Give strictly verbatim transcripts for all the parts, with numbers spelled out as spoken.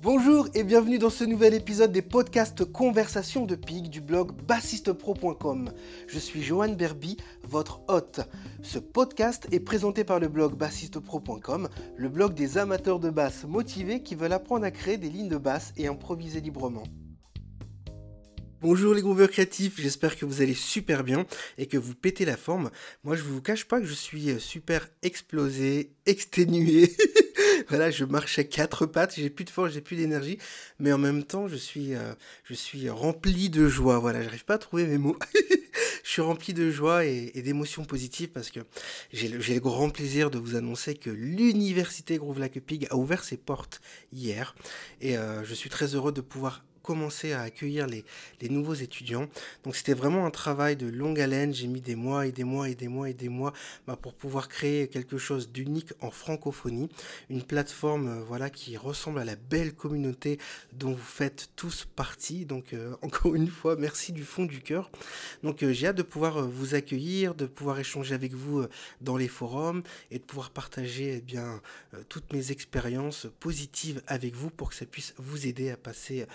Bonjour et bienvenue dans ce nouvel épisode des podcasts Conversations de Pig du blog bassiste pro point com. Je suis Johan Berby, votre hôte. Ce podcast est présenté par le blog bassiste pro point com, le blog des amateurs de basse motivés qui veulent apprendre à créer des lignes de basse et improviser librement. Bonjour les grooveurs créatifs, j'espère que vous allez super bien et que vous pétez la forme. Moi je vous cache pas que je suis super explosé, exténué. Voilà, je marche à quatre pattes, j'ai plus de force, j'ai plus d'énergie, mais en même temps, je suis, euh, je suis rempli de joie. Voilà, j'arrive pas à trouver mes mots. Je suis rempli de joie et, et d'émotions positives parce que j'ai le, j'ai le grand plaisir de vous annoncer que l'université Groove La Cup Pig a ouvert ses portes hier et euh, je suis très heureux de pouvoir commencer à accueillir les, les nouveaux étudiants. Donc c'était vraiment un travail de longue haleine, j'ai mis des mois et des mois et des mois et des mois bah, pour pouvoir créer quelque chose d'unique en francophonie, une plateforme euh, voilà, qui ressemble à la belle communauté dont vous faites tous partie. Donc euh, encore une fois, merci du fond du cœur. Donc euh, j'ai hâte de pouvoir euh, vous accueillir, de pouvoir échanger avec vous euh, dans les forums et de pouvoir partager eh bien, euh, toutes mes expériences positives avec vous pour que ça puisse vous aider à passer euh,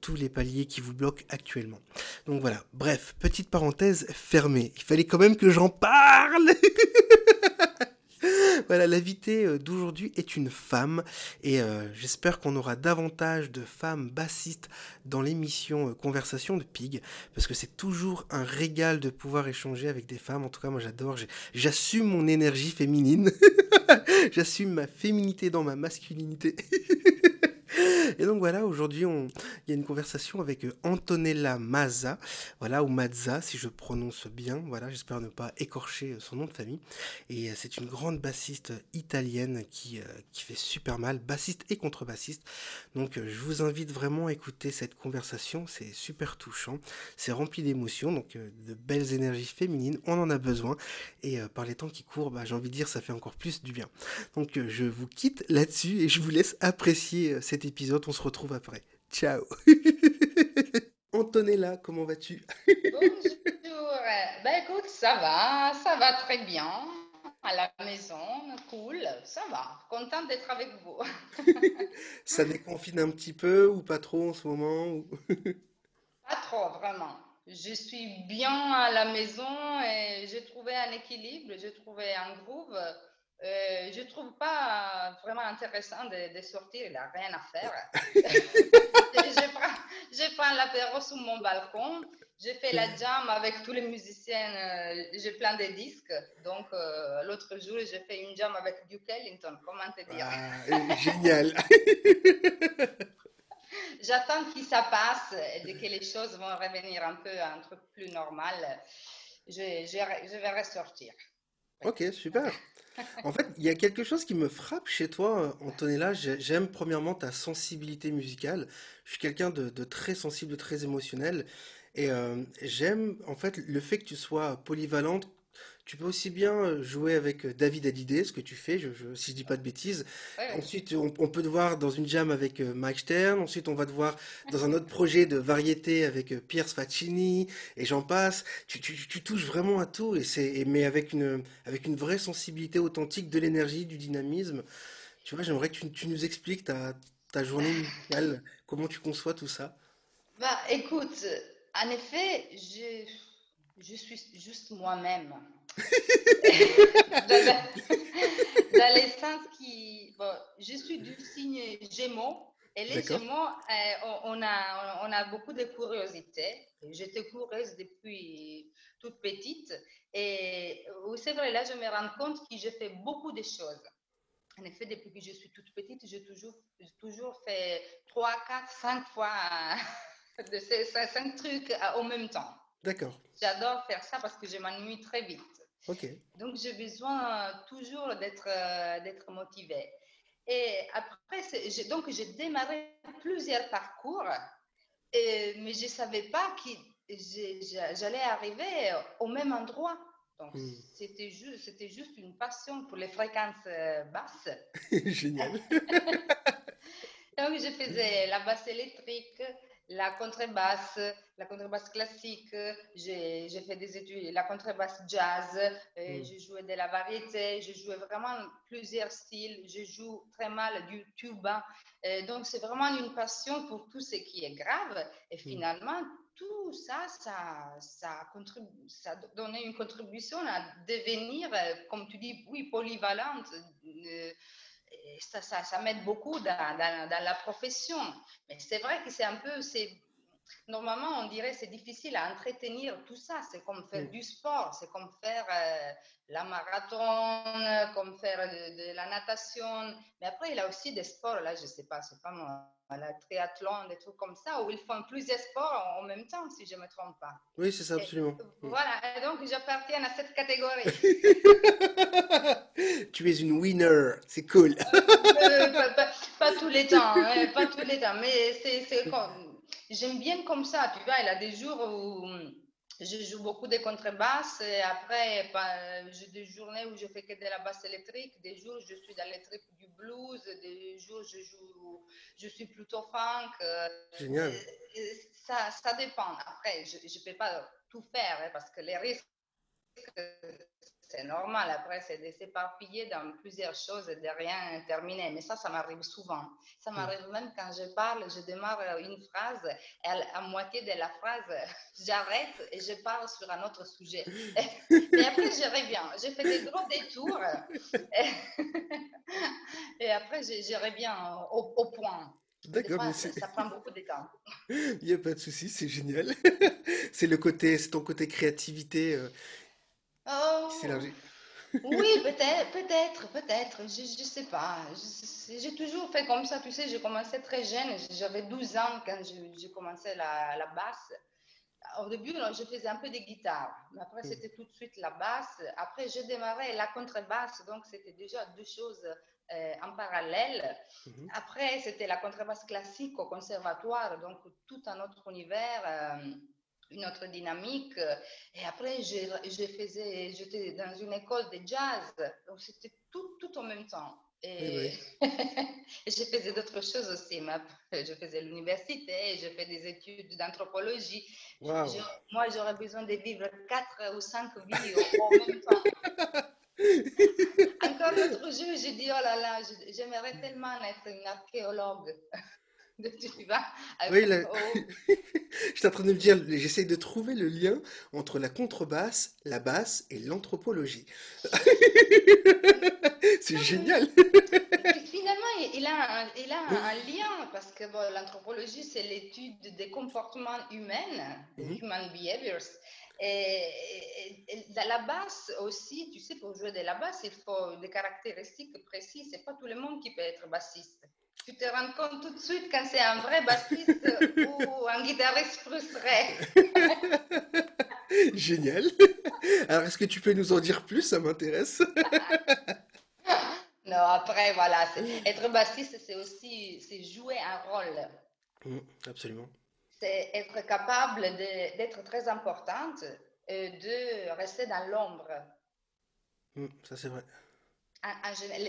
tous les paliers qui vous bloquent actuellement. Donc voilà, bref, petite parenthèse fermée. Il fallait quand même que j'en parle. Voilà, l'invité d'aujourd'hui est une femme et euh, j'espère qu'on aura davantage de femmes bassistes dans l'émission Conversation de Pig parce que c'est toujours un régal de pouvoir échanger avec des femmes. En tout cas, moi j'adore, j'assume mon énergie féminine. J'assume ma féminité dans ma masculinité. Et donc voilà, aujourd'hui, on... il y a une conversation avec Antonella Mazza, voilà, ou Mazza, si je prononce bien, voilà, j'espère ne pas écorcher son nom de famille. Et c'est une grande bassiste italienne qui, euh, qui fait super mal, bassiste et contrebassiste. Donc euh, je vous invite vraiment à écouter cette conversation, c'est super touchant, c'est rempli d'émotions, donc euh, de belles énergies féminines, on en a besoin. Et euh, par les temps qui courent, bah, j'ai envie de dire, ça fait encore plus du bien. Donc euh, je vous quitte là-dessus et je vous laisse apprécier euh, cette épisode, on se retrouve après. Ciao. Antonella, comment vas-tu? Bonjour. Ben écoute, ça va, ça va très bien. À la maison, cool, ça va. Contente d'être avec vous. Ça déconfine un petit peu ou pas trop en ce moment ou... Pas trop, vraiment. Je suis bien à la maison et j'ai trouvé un équilibre, j'ai trouvé un groove. Euh, je ne trouve pas vraiment intéressant de, de sortir, il n'y a rien à faire. je, prends, je prends l'apéro sur mon balcon, je fais la jam avec tous les musiciens, euh, j'ai plein de disques. Donc euh, l'autre jour, j'ai fait une jam avec Duke Ellington, comment te dire. Ah, génial. J'attends que ça passe et que les choses vont revenir un peu à un truc plus normal. Je, je, je vais ressortir. Ok, super. En fait, il y a quelque chose qui me frappe chez toi, Antonella. J'aime premièrement ta sensibilité musicale. Je suis quelqu'un de, de très sensible, de très émotionnel. Et euh, j'aime en fait le fait que tu sois polyvalente. Tu peux aussi bien jouer avec David Adidé, ce que tu fais, je, je, si je dis pas de bêtises. Ouais, ouais. Ensuite, on, on peut te voir dans une jam avec Mike Stern. Ensuite, on va te voir dans un autre projet de variété avec Pierre Sfaccini et j'en passe. Tu, tu, tu touches vraiment à tout, et c'est, et, mais avec une, avec une vraie sensibilité authentique, de l'énergie, du dynamisme. Tu vois, j'aimerais que tu, tu nous expliques ta, ta journée musicale, comment tu conçois tout ça. Bah, écoute, en effet, je, je suis juste moi-même. dans, le, dans les sens qui bon, je suis du signe Gémeaux et les Gémeaux euh, on, on, a, on a beaucoup de curiosité. J'étais curieuse depuis toute petite et c'est vrai, là je me rends compte que je fais beaucoup de choses. En effet, depuis que je suis toute petite, j'ai toujours, j'ai toujours fait trois, quatre, cinq fois euh, de ces cinq trucs euh, en même temps. D'accord. J'adore faire ça parce que je m'ennuie très vite. Okay. Donc, j'ai besoin toujours d'être, d'être motivée. Et après, j'ai, donc, j'ai démarré plusieurs parcours, et, mais je ne savais pas que j'allais arriver au même endroit. Donc, mmh. c'était, juste, c'était juste une passion pour les fréquences basses. Génial. Donc, je faisais la basse électrique, la contrebasse, la contrebasse classique, j'ai fait des études, la contrebasse jazz, euh, mm. je jouais de la variété, je jouais vraiment plusieurs styles, je joue très mal du tuba. Euh, donc, c'est vraiment une passion pour tout ce qui est grave. Et finalement, mm. tout ça, ça, ça, contribu- ça donnait une contribution à devenir, comme tu dis, oui, polyvalente. Euh, Ça, ça, ça m'aide beaucoup dans, dans, dans la profession. Mais c'est vrai que c'est un peu... Normalement, on dirait que c'est difficile à entretenir tout ça. C'est comme faire mmh. du sport, c'est comme faire euh, la marathon, comme faire de, de la natation. Mais après, il y a aussi des sports, là, je ne sais pas, c'est pas moi, la triathlon, des trucs comme ça, où ils font plusieurs sports en, en même temps, si je ne me trompe pas. Oui, c'est ça, absolument. Et, mmh. Voilà, et donc j'appartiens à cette catégorie. Tu es une winner, c'est cool. euh, euh, pas, pas, pas tous les temps, hein, pas tous les temps, mais c'est... c'est comme... J'aime bien comme ça, tu vois, il y a des jours où je joue beaucoup de contrebasse et après, j'ai des journées où je fais que de la basse électrique, des jours je suis dans les tripes du blues, des jours je joue, je suis plutôt funk. Génial. Ça, ça dépend. Après, je ne peux pas tout faire hein, parce que les risques, c'est normal. Après, c'est de s'éparpiller dans plusieurs choses et de rien terminer. Mais ça, ça m'arrive souvent. Ça m'arrive même quand je parle, je démarre une phrase et à, à moitié de la phrase, j'arrête et je parle sur un autre sujet. Et, et après, je reviens. Je fais des gros détours et, et après, je, je reviens au, au point. D'accord, mais ça, ça prend beaucoup de temps. Il n'y a pas de souci, c'est génial. C'est le côté, c'est ton côté créativité. Euh... Oh. Oui, peut-être, peut-être, peut-être, je ne sais pas. J'ai toujours fait comme ça, tu sais, j'ai commencé très jeune, j'avais douze ans quand j'ai commencé la, la basse. Au début, je faisais un peu de guitare, mais après, c'était tout de suite la basse. Après, je démarrais la contrebasse, donc c'était déjà deux choses euh, en parallèle. Après, c'était la contrebasse classique au conservatoire, donc tout un autre univers. Euh, une autre dynamique. Et après, je, je faisais, j'étais dans une école de jazz. Donc, c'était tout, tout en même temps. Et oui, oui. Je faisais d'autres choses aussi. Je faisais l'université, je fais des études d'anthropologie. Wow. Moi, j'aurais besoin de vivre quatre ou cinq vies en même temps. Encore l'autre jour, j'ai dit, oh là là, j'aimerais tellement être une archéologue. Tu vas oui, la... oh. J'étais en train de me dire, j'essaye de trouver le lien entre la contrebasse, la basse et l'anthropologie. C'est non, génial. Finalement, il a, un, il a un lien parce que bon, l'anthropologie, c'est l'étude des comportements humains, mm-hmm. human behaviors. Et, et, et la basse aussi, tu sais, pour jouer de la basse, il faut des caractéristiques précises. C'est pas tout le monde qui peut être bassiste. Tu te rends compte tout de suite quand c'est un vrai bassiste ou un guitariste frustré. Génial. Alors, est-ce que tu peux nous en dire plus? Ça m'intéresse. Non, après, voilà. Être bassiste, c'est aussi c'est jouer un rôle. Mmh, absolument. C'est être capable de, d'être très importante et de rester dans l'ombre. Mmh, ça, c'est vrai.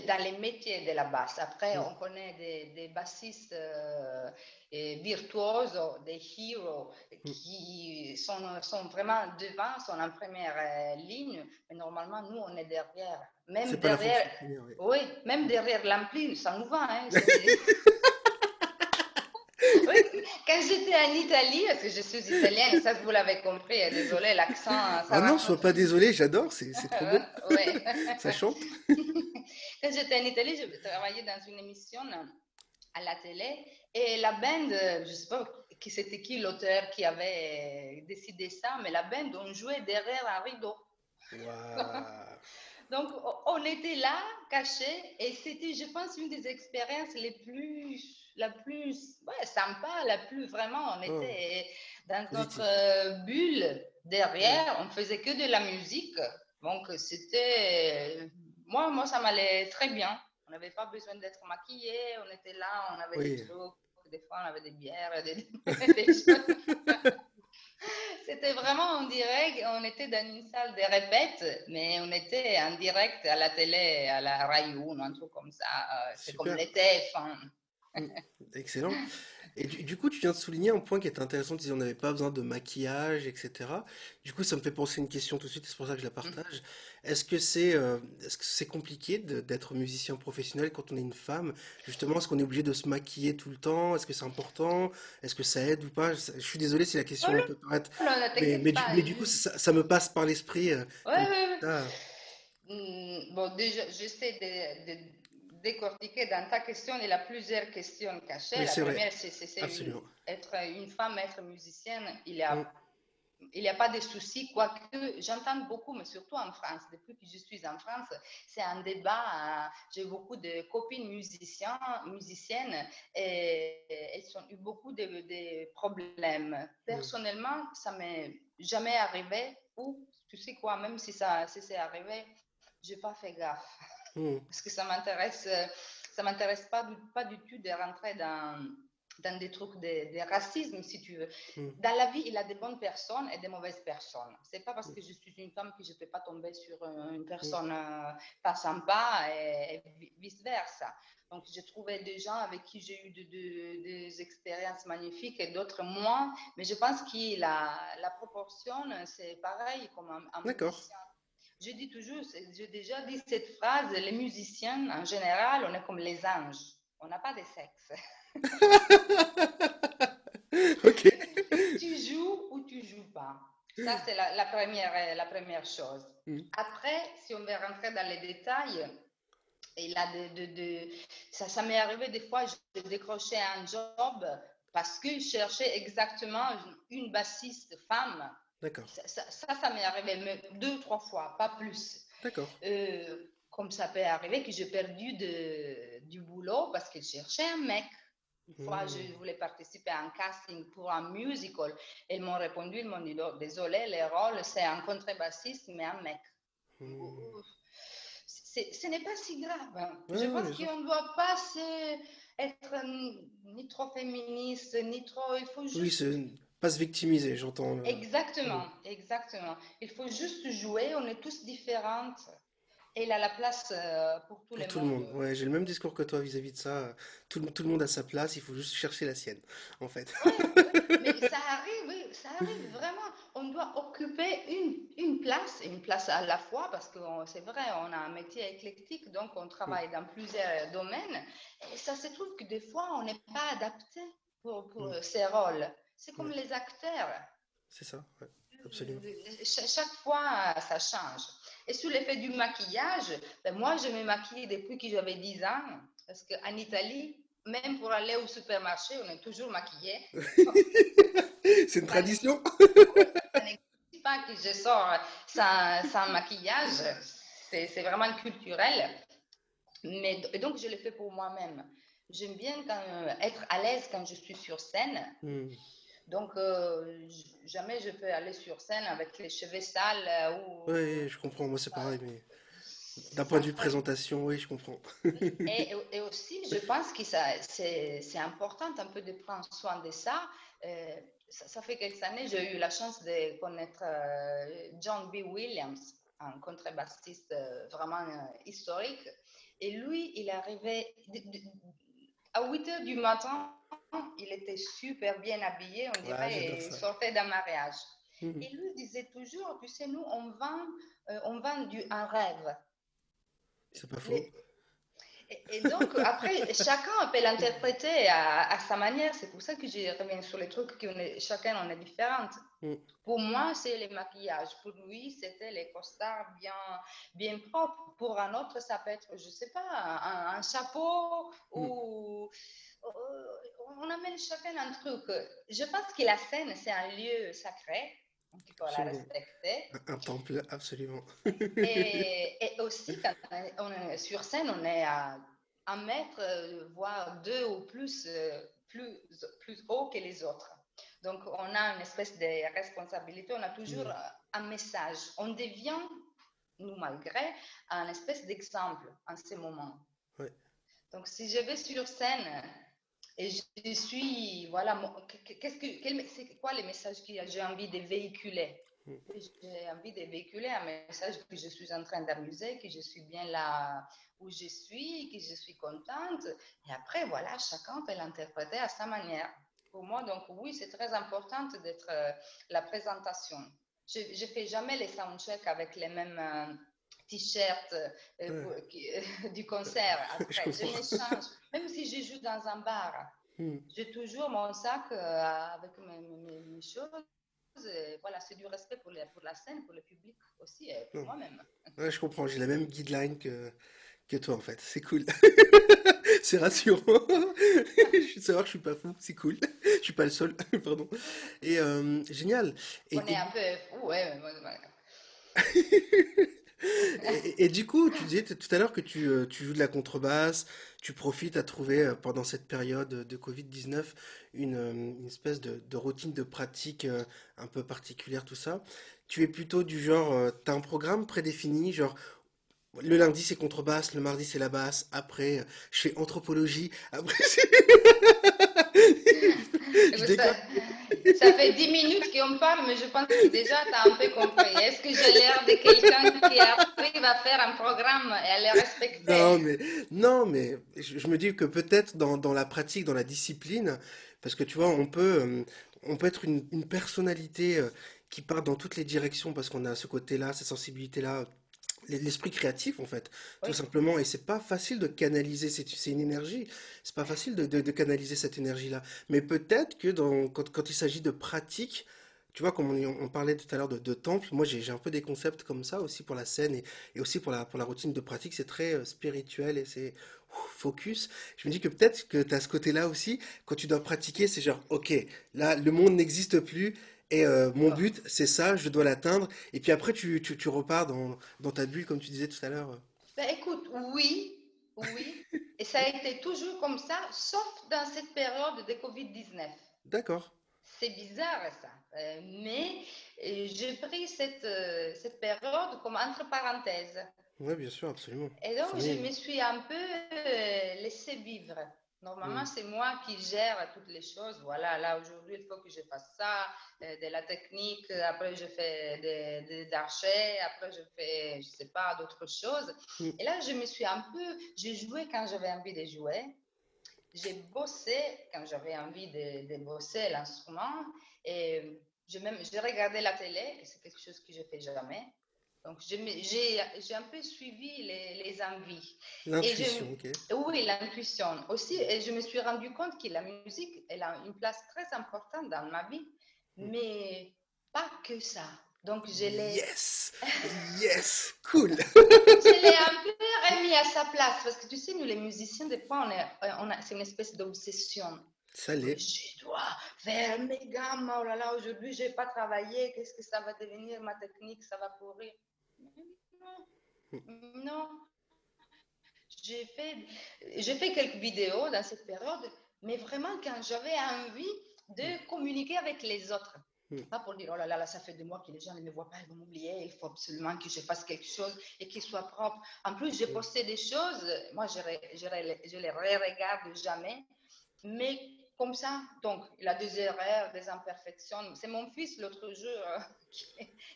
Dans les métiers de la basse. Après, on connaît des, des bassistes euh, virtuoses, des heroes qui sont, sont vraiment devant, sont en première ligne. Mais normalement, nous, on est derrière. Même c'est derrière, pas la fonction, oui. Oui, même derrière l'ampli, ça nous va. Hein, oui, quand j'étais en Italie, parce que je suis italienne, ça vous l'avez compris, désolé l'accent. Ça ah non, sois pas désolée, j'adore, c'est, c'est trop beau. Ouais. Ça chante. Quand j'étais en Italie, je travaillais dans une émission à la télé et la band, je ne sais pas qui c'était qui l'auteur qui avait décidé ça, mais la band, on jouait derrière un rideau. Wow. Donc, on était là, cachés, et c'était, je pense, une des expériences les plus, la plus ouais, sympa, la plus vraiment, on était oh. dans notre bulle derrière, on faisait que de la musique. Donc, c'était, moi, moi ça m'allait très bien. On n'avait pas besoin d'être maquillés, on était là, on avait oui. des trucs, des fois on avait des bières, des, des choses. C'était vraiment en direct, on était dans une salle de répète, mais on était en direct à la télé, à la Rai un, un truc comme ça. C'est super. Comme l'été, enfin. Excellent. Et du, du coup, tu viens de souligner un point qui est intéressant, tu disais on n'avait pas besoin de maquillage, et cetera. Du coup, ça me fait penser une question tout de suite, et c'est pour ça que je la partage. Est-ce que c'est euh, est-ce que c'est compliqué de- d'être musicien professionnel quand on est une femme? Justement, est-ce qu'on est obligé de se maquiller tout le temps? Est-ce que c'est important? Est-ce que ça aide ou pas? Je je suis désolé si la question peut paraître... Oh là là, Mais, t'inquiète mais du, pas. mais du coup, ça, ça me passe par l'esprit. euh, Ouais, quand- ouais, ouais. Ah, Hmm, Bon, déjà, j'essaie de, de décortiquer dans ta question, il y a plusieurs questions cachées. oui, La c'est vrai, première, c'est c'est- c'est une- absolument. être une femme, être musicienne, il y a, Mm. il y a pas de souci, quoique j'entends beaucoup, mais surtout en France, depuis que je suis en France, c'est un débat. Hein. J'ai beaucoup de copines musiciens, musiciennes et et elles ont eu beaucoup de, de problèmes. Mm. Personnellement, ça m'est jamais arrivé, ou tu sais quoi, même si ça si c'est arrivé, j'ai pas fait gaffe Mm. parce que ça m'intéresse, euh, ça m'intéresse pas du, pas du tout de rentrer dans, dans des trucs de, de racisme, si tu veux. Mm. Dans la vie, il y a des bonnes personnes et des mauvaises personnes. C'est pas parce que je suis une femme que je peux pas tomber sur euh, une Mm. personne euh, pas sympa et, et vice versa. Donc, j'ai trouvé des gens avec qui j'ai eu de- de- des expériences magnifiques et d'autres moins. Mais je pense que la, la proportion, c'est pareil comme un, un D'accord. musicien. Je dis toujours, c'est- j'ai déjà dit cette phrase, les musiciens en général, on est comme les anges, on n'a pas de sexe. Ok. Tu joues ou tu joues pas. Ça, c'est la, la première, euh, la première chose. Mm. Après, si on veut rentrer dans les détails, et là, de, de- de- ça, ça m'est arrivé des fois, je décrochais un job parce que je cherchais exactement une bassiste femme. D'accord. Ça, ça, ça, ça m'est arrivé mais deux, trois fois, pas plus. D'accord. Euh, comme ça peut arriver que j'ai perdu de- du boulot parce que je cherchais un mec. Une fois, je Mm. voulais participer à un casting pour un musical. Ils m'ont répondu, ils m'ont dit, oh, désolé, les rôles, c'est un contrebassiste, mais un mec. Mm. Ouf. C'est- Ce n'est pas si grave. Hein. Ouais, Je ouais, pense bien sûr. qu'on ne doit pas se- être euh, ni trop féministe, ni trop... Il faut Oui, juste... c'est pas se victimiser, j'entends. le- Exactement, Mm. exactement. Il faut juste jouer, on est tous différentes. Et il y a la place euh, pour tout Pour le tout le monde. monde, ouais, j'ai le même discours que toi vis-à-vis de ça. Tout, le- tout le monde a sa place, il faut juste chercher la sienne, en fait. Oui, oui, mais ça arrive, oui, ça arrive vraiment. On doit occuper une, une place, une place à la fois, parce que on- c'est vrai, on a un métier éclectique, donc on Mm. travaille dans plusieurs domaines. Et ça se trouve que des fois, on n'est pas adapté pour, pour Mm. ces rôles. C'est comme Ouais, les acteurs. c'est ça, ouais, absolument. Cha- Chaque fois, ça change. Et sous l'effet du maquillage, ben moi, je me maquillais depuis que j'avais dix ans, parce qu'en Italie, même pour aller au supermarché, on est toujours maquillé. C'est une Ça n'existe tradition? ça n'existe pas que je sors sans, sans maquillage. C'est c'est vraiment culturel. Mais d- et donc, je le fais pour moi-même. J'aime bien quand, euh, être à l'aise quand je suis sur scène. Mm. Donc, euh, j- jamais je peux aller sur scène avec les cheveux sales euh, ou Ouais, je comprends, moi c'est pareil, mais d'un point ça de vue serait. présentation, oui, je comprends. Et, et aussi, je pense que ça, c'est, c'est important un peu de prendre soin de ça. Euh, ça, ça fait quelques années, j'ai eu la chance de connaître euh, John B. Williams, un contrebassiste euh, vraiment euh, historique. Et lui, il arrivait d- d- à huit heures du matin, il était super bien habillé, on Ah, j'adore dirait, il ça. sortait d'un mariage. Mm. Et lui disait toujours, tu sais, nous, on vend, euh, on vend du, un rêve. C'est pas faux. Les- et et donc, après, chacun peut l'interpréter à, à sa manière. C'est pour ça que je reviens sur les trucs que chacun en est différente. Mm. Pour moi, c'est le maquillage. Pour lui, c'était les costards bien, bien propres. Pour un autre, ça peut être, je sais pas, un, un chapeau Mm. ou... euh, On amène chacun un truc. Je pense que la scène, c'est un lieu sacré. Donc, il faut la Absolument. respecter. Un, un temple, absolument. Et, et aussi, quand on est on est sur scène, on est à un mètre, euh, voire deux ou plus, euh, plus, plus haut que les autres. Donc, on a une espèce de responsabilité, on a toujours Mm. euh, un message. On devient, nous malgré, un espèce d'exemple en ce moment. Ouais. Donc, si je vais sur scène et je je suis, voilà, mon- qu'est-ce que, quel- c'est quoi les messages que j'ai envie de véhiculer? J'ai envie de véhiculer un message que je suis en train d'amuser, que je suis bien là où je suis, que je suis contente. Et après, voilà, chacun peut l'interpréter à sa manière. Pour moi, donc oui, c'est très important d'être euh, la présentation. Je ne fais jamais les soundchecks avec les mêmes euh, t-shirts euh, ouais. qui, euh, du concert. Après, je, je les change. Même si je joue dans un bar, hmm. j'ai toujours mon sac euh, avec mes, mes, mes choses. Et voilà, c'est du respect pour, les, pour la scène, pour le public aussi, et pour moi-même. Ouais, je comprends, j'ai la même guideline que, que toi en fait, c'est cool. C'est rassurant. Je suis de savoir que je suis pas fou, c'est cool. Je suis pas le seul, pardon. Et euh, génial. Et, On est et... un peu fou, ouais. Mais moi, voilà. et, et, et du coup, tu disais tout à l'heure que tu, tu joues de la contrebasse, tu profites à trouver pendant cette période de covid dix-neuf une, une espèce de, de routine de pratique un peu particulière, tout ça. Tu es plutôt du genre, tu as un programme prédéfini, genre le lundi c'est contrebasse, le mardi c'est la basse, après je fais anthropologie, après c'est... je déconne. Ça fait dix minutes qu'on parle, mais je pense que déjà tu as un peu compris. Est-ce que j'ai l'air de quelqu'un qui arrive à faire un programme et à le respecter? Non, mais, non, mais je, je me dis que peut-être dans, dans la pratique, dans la discipline, parce que tu vois, on peut, on peut être une, une personnalité qui part dans toutes les directions parce qu'on a ce côté-là, cette sensibilité-là, l'esprit créatif en fait, oui. tout simplement. Et c'est pas facile de canaliser, c'est, c'est une énergie, c'est pas facile de, de, de canaliser cette énergie-là. Mais peut-être que dans, quand, quand il s'agit de pratique, tu vois, comme on, on parlait tout à l'heure de, de temple, moi j'ai, j'ai un peu des concepts comme ça aussi pour la scène et, et aussi pour la, pour la routine de pratique, c'est très euh, spirituel et c'est ouf, focus. Je me dis que peut-être que tu as ce côté-là aussi, quand tu dois pratiquer, c'est genre, ok, là le monde n'existe plus, et euh, mon but, c'est ça, je dois l'atteindre. Et puis après, tu, tu, tu repars dans, dans ta bulle, comme tu disais tout à l'heure. Bah, écoute, oui, oui. Et ça a été toujours comme ça, sauf dans cette période de covid dix-neuf. D'accord. C'est bizarre, ça. Euh, mais j'ai pris cette, euh, cette période comme entre parenthèses. Oui, bien sûr, absolument. Et donc, oui. je me suis un peu euh, laissée vivre. Normalement, mmh. c'est moi qui gère toutes les choses. Voilà, là, aujourd'hui, il faut que je fasse ça, euh, de la technique. Après, je fais des, des archets. Après, je fais, je sais pas, d'autres choses. Mmh. Et là, je me suis un peu... J'ai joué quand j'avais envie de jouer. J'ai bossé quand j'avais envie de, de bosser l'instrument. Et je même, j'ai regardé la télé. Et c'est quelque chose que je fais jamais. Donc, je me, j'ai, j'ai un peu suivi les, les envies. L'intuition, et je, ok. Oui, l'intuition aussi. Et je me suis rendu compte que la musique, elle a une place très importante dans ma vie, mm. mais pas que ça. Donc, je l'ai... Yes Yes Cool Je l'ai un peu remis à sa place. Parce que tu sais, nous, les musiciens, des fois, on est, on a, c'est une espèce d'obsession. Ça l'est. Je dois faire mes gammes. Oh là là, aujourd'hui, je n'ai pas travaillé. Qu'est-ce que ça va devenir, ma technique? Ça va pourrir. Non, non. J'ai fait, j'ai fait quelques vidéos dans cette période, mais vraiment quand j'avais envie de communiquer avec les autres. Mm. Pas pour dire, oh là là, ça fait deux mois que les gens ne me voient pas, ils vont m'oublier, il faut absolument que je fasse quelque chose et qu'il soit propre. En plus, j'ai posté des choses, moi je, je, je les re-regarde jamais, mais comme ça, donc il a des erreurs, des imperfections. C'est mon fils l'autre jour euh, qui,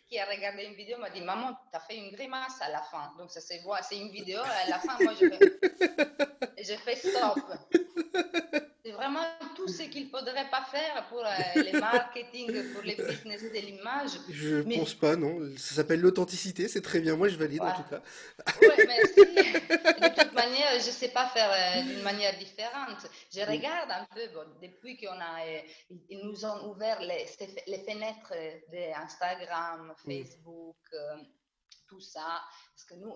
qui a regardé une vidéo, m'a dit maman, t'as fait une grimace à la fin. Donc ça se voit, c'est une vidéo à la fin. Moi je fais, je fais stop. C'est vraiment tout ce qu'il faudrait pas faire pour euh, les marketing, pour les business de l'image. Je mais... pense pas, non. Ça s'appelle l'authenticité, c'est très bien. Moi je valide voilà. en tout cas. Oui, merci. De toute manière, je ne sais pas faire euh, d'une manière différente. Je regarde un peu, bon, depuis qu'on a, euh, ils nous ont ouvert les, les fenêtres d'Instagram, Facebook, euh, tout ça. Parce que nous,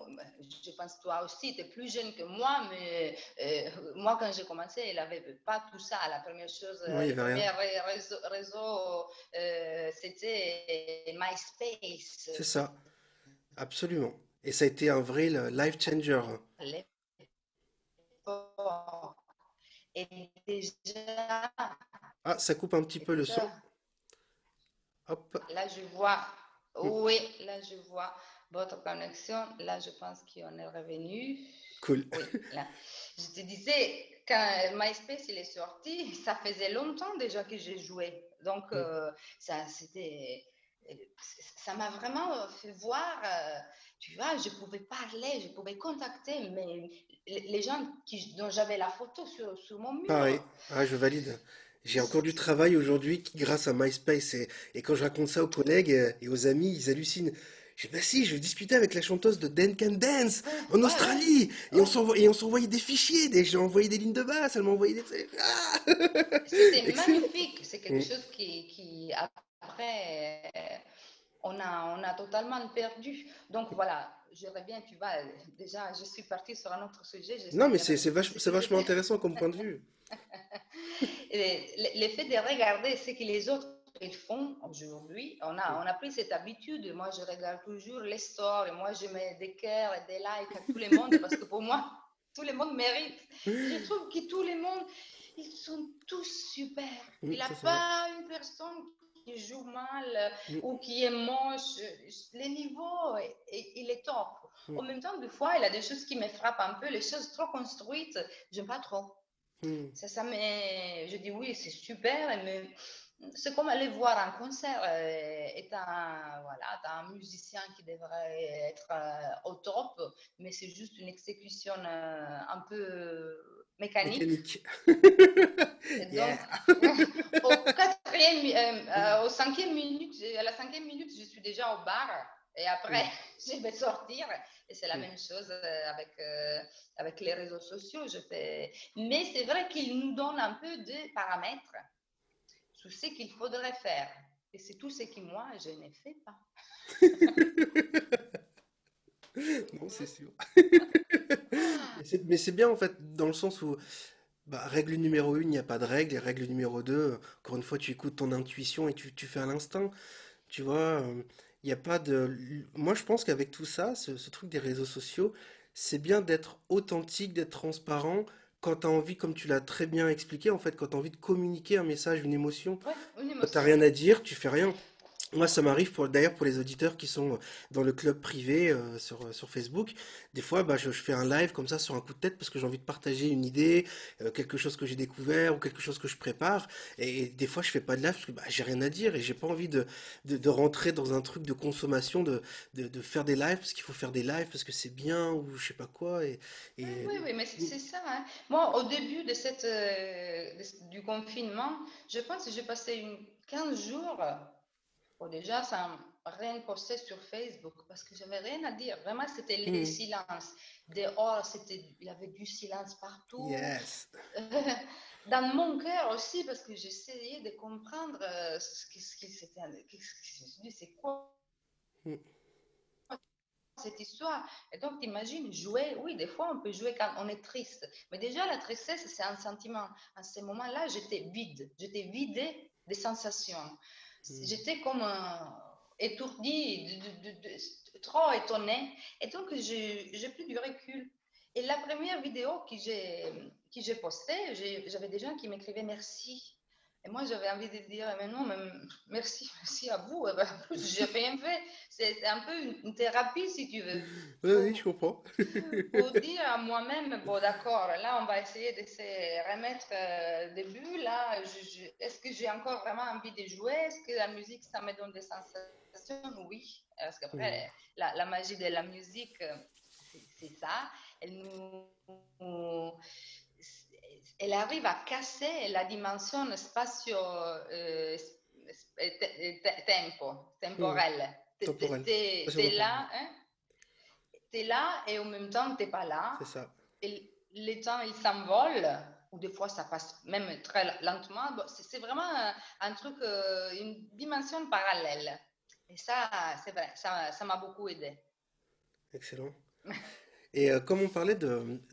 je pense toi aussi, tu es plus jeune que moi, mais euh, moi, quand j'ai commencé, il n'y avait pas tout ça. La première chose, oui, le premier réseau, réseau euh, c'était MySpace. C'est ça, absolument. Et ça a été un vrai life changer. Et déjà... Ah, ça coupe un petit peu le son. Hop. Là, je vois. Oui, là, je vois votre connexion. Là, je pense qu'on est revenu. Cool. Oui, là. Je te disais, quand MySpace il est sorti, ça faisait longtemps déjà que j'ai joué. Donc, mm. euh, ça, c'était... ça m'a vraiment fait voir, tu vois, je pouvais parler, je pouvais contacter mais les gens qui, dont j'avais la photo sur, sur mon mur. Pareil, ah, je valide. J'ai encore du travail aujourd'hui grâce à MySpace. Et, et quand je raconte ça aux collègues et aux amis, ils hallucinent. Je dis, bah si, je discutais avec la chanteuse de Dead Can Dance en Australie. Ouais, ouais. Et on s'envoyait des fichiers. Des... J'ai envoyé des lignes de basse, elle m'a envoyé des... Ah c'était magnifique. C'est quelque chose qui, qui après, on a, on a totalement perdu. Donc voilà, je reviens, tu vois, déjà, je suis partie sur un autre sujet. Non, mais c'est vach... vachement intéressant comme point de vue. Le fait de regarder ce que les autres ils font aujourd'hui, on a, on a pris cette habitude. Moi, je regarde toujours les stores et moi, je mets des cœurs et des likes à tout le monde parce que pour moi, tout le monde mérite. Je trouve que tout le monde, ils sont tous super. Il n'y a pas une personne qui joue mal ou qui est moche. Le niveau, il est top. En même temps, des fois, il y a des choses qui me frappent un peu, les choses trop construites, je n'aime pas trop. Hmm. Ça, ça je dis oui, c'est super, mais c'est comme aller voir un concert et tu as, voilà, as un musicien qui devrait être au top, mais c'est juste une exécution un peu mécanique. mécanique. Donc, yeah. au, quatrième, euh, au cinquième minute, à la cinquième minute, je suis déjà au bar. Et après, mmh. je vais sortir. Et c'est la mmh. même chose avec, euh, avec les réseaux sociaux. Je fais... Mais c'est vrai qu'ils nous donnent un peu de paramètres sur ce qu'il faudrait faire. Et c'est tout ce que moi, je ne fais pas. Non, c'est sûr. Mais c'est bien, en fait, dans le sens où... Bah, règle numéro une, il n'y a pas de règle. Et règle numéro deux, encore une fois, tu écoutes ton intuition et tu, tu fais à l'instinct. Tu vois... Euh... Il n'y a pas de... Moi, je pense qu'avec tout ça, ce, ce truc des réseaux sociaux, c'est bien d'être authentique, d'être transparent quand tu as envie, comme tu l'as très bien expliqué, en fait, quand tu as envie de communiquer un message, une émotion. Ouais, une émotion. Quand tu n'as rien à dire, tu fais rien. Moi, ça m'arrive pour, d'ailleurs pour les auditeurs qui sont dans le club privé euh, sur, sur Facebook. Des fois, bah, je, je fais un live comme ça sur un coup de tête parce que j'ai envie de partager une idée, euh, quelque chose que j'ai découvert ou quelque chose que je prépare. Et, et des fois, je fais pas de live parce que bah, j'ai rien à dire et j'ai pas envie de, de, de rentrer dans un truc de consommation, de, de, de faire des lives parce qu'il faut faire des lives parce que c'est bien ou je sais pas quoi. Et, et... Oui, oui, mais c'est ça. Hein. Moi, au début de cette, euh, de, du confinement, je pense que j'ai passé une quinze jours... Bon, déjà, ça n'a rien posté sur Facebook parce que je n'avais rien à dire. Vraiment, c'était le mmh. silence. Dehors, il y avait du silence partout. Yes. Dans mon cœur aussi, parce que j'essayais de comprendre euh, ce qui c'était. C'est quoi mmh. cette histoire? Et donc, t'imagines jouer. Oui, des fois, on peut jouer quand on est triste. Mais déjà, la tristesse, c'est un sentiment. À ce moment-là, j'étais vide. J'étais vidée des sensations. J'étais comme euh, étourdie, de, de, de, trop étonnée. Et donc, j'ai pris du recul. Et la première vidéo que j'ai postée, j'avais des gens qui m'écrivaient « merci ». Et moi, j'avais envie de dire « mais non, mais merci, merci à vous ». Et ben, en plus, j'ai rien fait. C'est un peu une, une thérapie, si tu veux. Oui, oui, je comprends. Pour dire à moi-même « bon, d'accord, là, on va essayer de se remettre euh, des bulles. Là, est-ce que j'ai encore vraiment envie de jouer? Est-ce que la musique, ça me donne des sensations? Oui, parce qu'après, mmh. la, la magie de la musique, c'est ça. Elle nous... nous elle arrive à casser la dimension spatio-tempo, temporelle. T'es là, hein? T'es là et en même temps, t'es pas là. C'est ça. Et les temps, ils s'envolent, ou des fois, ça passe même très lentement. C'est vraiment un truc, une dimension parallèle. Et ça, c'est vrai, ça m'a beaucoup aidé. Excellent. Et euh, comme on parlait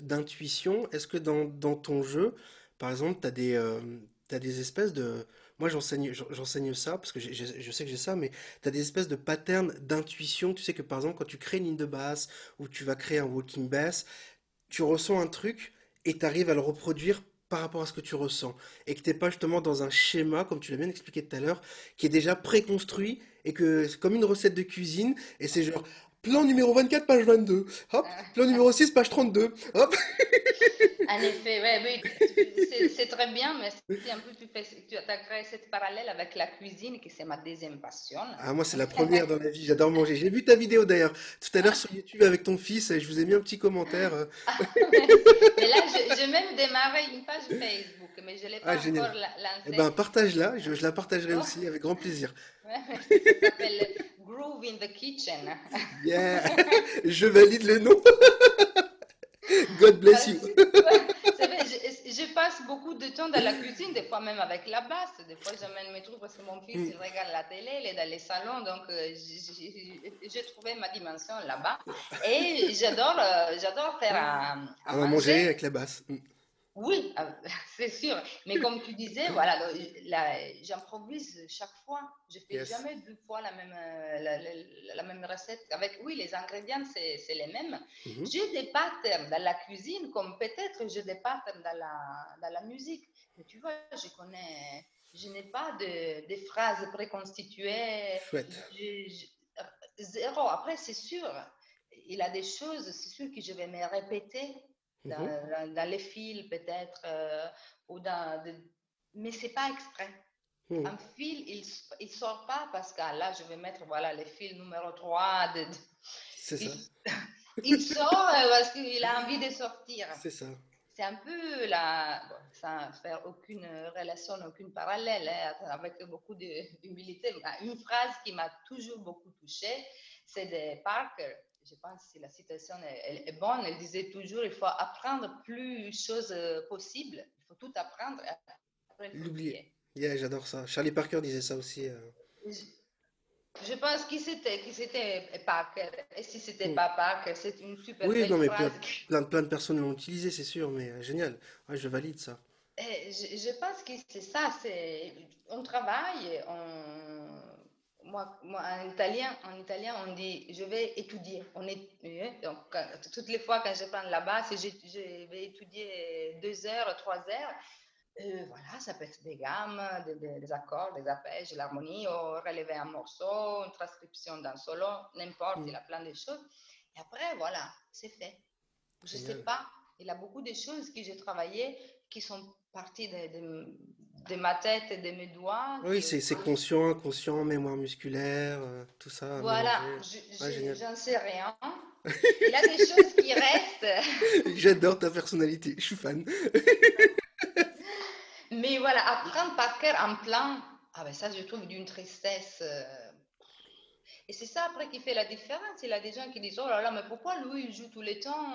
d'intuition, est-ce que dans, dans ton jeu, par exemple, tu as des, euh, t'as des espèces de... Moi, j'enseigne j'enseigne ça, parce que j'ai, j'ai, je sais que j'ai ça, mais tu as des espèces de patterns d'intuition. Tu sais que, par exemple, quand tu crées une ligne de basse ou tu vas créer un walking bass, tu ressens un truc et tu arrives à le reproduire par rapport à ce que tu ressens. Et que tu n'es pas justement dans un schéma, comme tu l'as bien expliqué tout à l'heure, qui est déjà préconstruit et que c'est comme une recette de cuisine. Et c'est genre... Plan numéro vingt-quatre, page vingt-deux. Hop. Plan numéro six, page trente-deux. Hop. En effet, ouais, oui, c'est très bien, mais si en plus tu, fais, tu as créé cette parallèle avec la cuisine, qui c'est ma deuxième passion. Ah, moi, c'est la première dans la vie, j'adore manger. J'ai vu ta vidéo d'ailleurs, tout à l'heure sur YouTube avec ton fils, et je vous ai mis un petit commentaire. Ah, mais, mais là, j'ai même démarré une page Facebook, mais je ne l'ai pas ah, encore lancée. Eh ben, partage-la, je, je la partagerai oh. aussi avec grand plaisir. Ça s'appelle Groove in the kitchen. Yeah, je valide le nom. God bless you. Je, je passe beaucoup de temps dans la cuisine, des fois même avec la basse. Des fois, j'emmène mes trucs parce que mon fils il regarde la télé, il est dans les salons. Donc, j'ai trouvé ma dimension là-bas. Et j'adore faire à, à, à manger. manger avec la basse. Oui, c'est sûr. Mais comme tu disais, voilà, j'improvise chaque fois. Je ne fais yes. jamais deux fois la même, la, la, la même recette. Avec, oui, les ingrédients, c'est les mêmes. Mm-hmm. J'ai des patterns dans la cuisine, comme peut-être j'ai des patterns dans la, dans la musique. Mais tu vois, je connais, je n'ai pas de, de phrases préconstituées. Je, je, zéro. Après, c'est sûr, il y a des choses, c'est sûr que je vais me répéter. Dans, mmh. dans les fils peut-être, euh, ou dans de... mais ce n'est pas exprès. Mmh. Un fil, il ne sort pas parce que là, je vais mettre voilà, les fils numéro trois. De... C'est ça. Il sort parce qu'il a envie de sortir. C'est ça. C'est un peu la... Bon, sans faire aucune relation, aucune parallèle, hein, avec beaucoup d'humilité. Une phrase qui m'a toujours beaucoup touchée, c'est de Parker. Je pense que si la citation est bonne, elle disait toujours il faut apprendre plus de choses possibles, il faut tout apprendre et après l'oublier. Yeah, j'adore ça. Charlie Parker disait ça aussi. Euh... Je, je pense qu'il c'était qu'il c'était Parker. Et si c'était mm. pas Parker, c'est une super oui, non, mais phrase. Plein, plein, plein de personnes l'ont utilisé, c'est sûr, mais euh, génial. Ouais, je valide ça. Et je, je pense que c'est ça. C'est on travaille, on Moi, moi, en italien, en italien, on dit je vais étudier. On est, donc, quand, toutes les fois quand je prends la basse, je, je vais étudier deux heures, trois heures. Euh, voilà, ça peut être des gammes, des, des, des accords, des arpèges, l'harmonie, relever un morceau, une transcription d'un solo, n'importe, mm. il a plein de choses. Et après, voilà, c'est fait. Je ne sais pas, il y a beaucoup de choses que j'ai travaillées qui sont parties de, de de ma tête et de mes doigts. Oui, c'est je... conscient, inconscient, mémoire musculaire, euh, tout ça. Voilà, j'en je, je, ouais, sais rien. Il y a des choses qui restent. J'adore ta personnalité, je suis fan. Mais voilà, apprendre par cœur en plein, ah ben ça je trouve d'une tristesse. Et c'est ça après qui fait la différence. Il y a des gens qui disent oh là là, mais pourquoi lui il joue tout le temps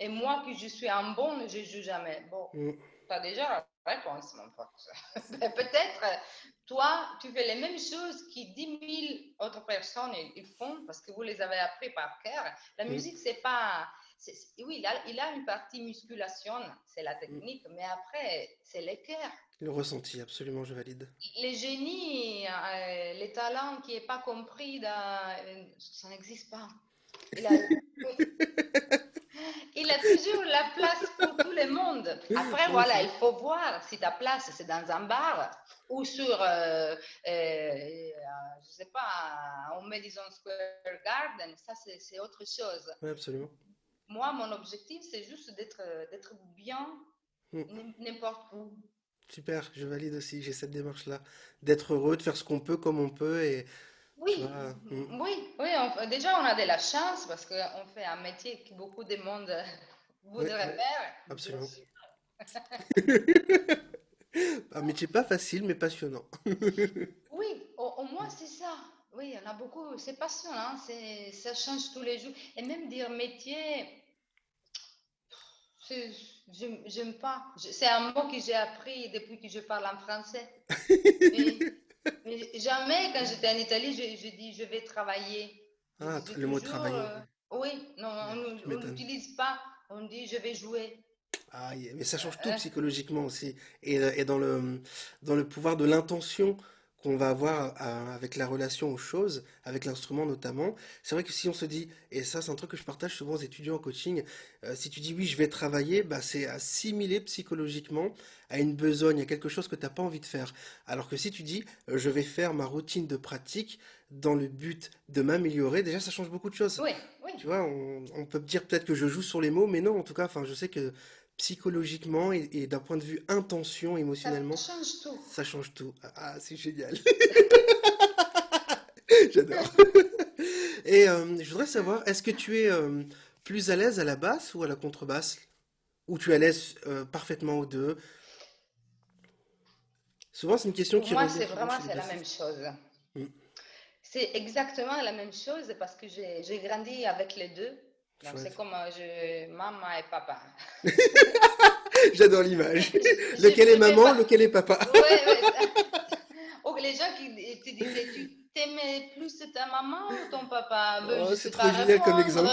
et moi que je suis en bonne, je ne joue jamais. Bon, mm. t'as déjà réponse, mon pote. Peut-être, toi, tu fais les mêmes choses que dix mille autres personnes ils font parce que vous les avez appris par cœur. La mmh. musique, c'est pas... C'est, oui, il a, il a une partie musculation, c'est la technique, mmh. mais après, c'est le cœur. Le ressenti, absolument, je valide. Les génies, euh, les talents qui n'est pas compris, euh, ça n'existe pas. Il a... Il a toujours la place pour tout le monde. Après, voilà, il faut voir si ta place, c'est dans un bar ou sur, euh, euh, je ne sais pas, au Madison Square Garden. Ça, c'est autre chose. Oui, absolument. Moi, mon objectif, c'est juste d'être bien n'importe où. Super, je valide aussi. J'ai cette démarche-là. D'être heureux, de faire ce qu'on peut comme on peut et... Oui, voilà. oui, oui on, déjà on a de la chance parce qu'on fait un métier que beaucoup de monde voudrait oui, faire. Absolument. Un métier pas facile mais passionnant. Oui, au, au moins c'est ça. Oui, on a beaucoup, c'est passionnant, c'est, ça change tous les jours. Et même dire métier, j'aime pas. C'est un mot que j'ai appris depuis que je parle en français. Et, mais jamais, quand j'étais en Italie, je, je dis je vais travailler. Ah, je le toujours, mot travailler. Euh, oui, non, on n'utilise pas. On dit je vais jouer. Ah, mais ça change tout euh, psychologiquement aussi. Et, et dans, le, dans le pouvoir de l'intention qu'on va avoir à, avec la relation aux choses, avec l'instrument notamment. C'est vrai que si on se dit, et ça c'est un truc que je partage souvent aux étudiants en coaching, euh, si tu dis oui je vais travailler, bah, c'est assimilé psychologiquement à une besogne, à quelque chose que tu n'as pas envie de faire. Alors que si tu dis euh, je vais faire ma routine de pratique dans le but de m'améliorer, déjà ça change beaucoup de choses. Oui, oui. Tu vois, on, on peut dire peut-être que je joue sur les mots, mais non, en tout cas, enfin, je sais que psychologiquement et, et d'un point de vue intention, émotionnellement. Ça change tout. Ça change tout. Ah, c'est génial. J'adore. Et euh, je voudrais savoir, est-ce que tu es euh, plus à l'aise à la basse ou à la contrebasse? Ou tu es à l'aise euh, parfaitement aux deux? Souvent, c'est une question qui revient. Moi, c'est vraiment c'est la même chose. Mmh. C'est exactement la même chose parce que j'ai, j'ai grandi avec les deux. Donc, c'est comme je, maman et papa. J'adore l'image. Lequel est maman, pas... lequel est papa. Ouais, ouais. Les gens qui te disaient, tu t'aimais plus ta maman ou ton papa? Ben, oh, c'est trop génial répondre. Comme exemple.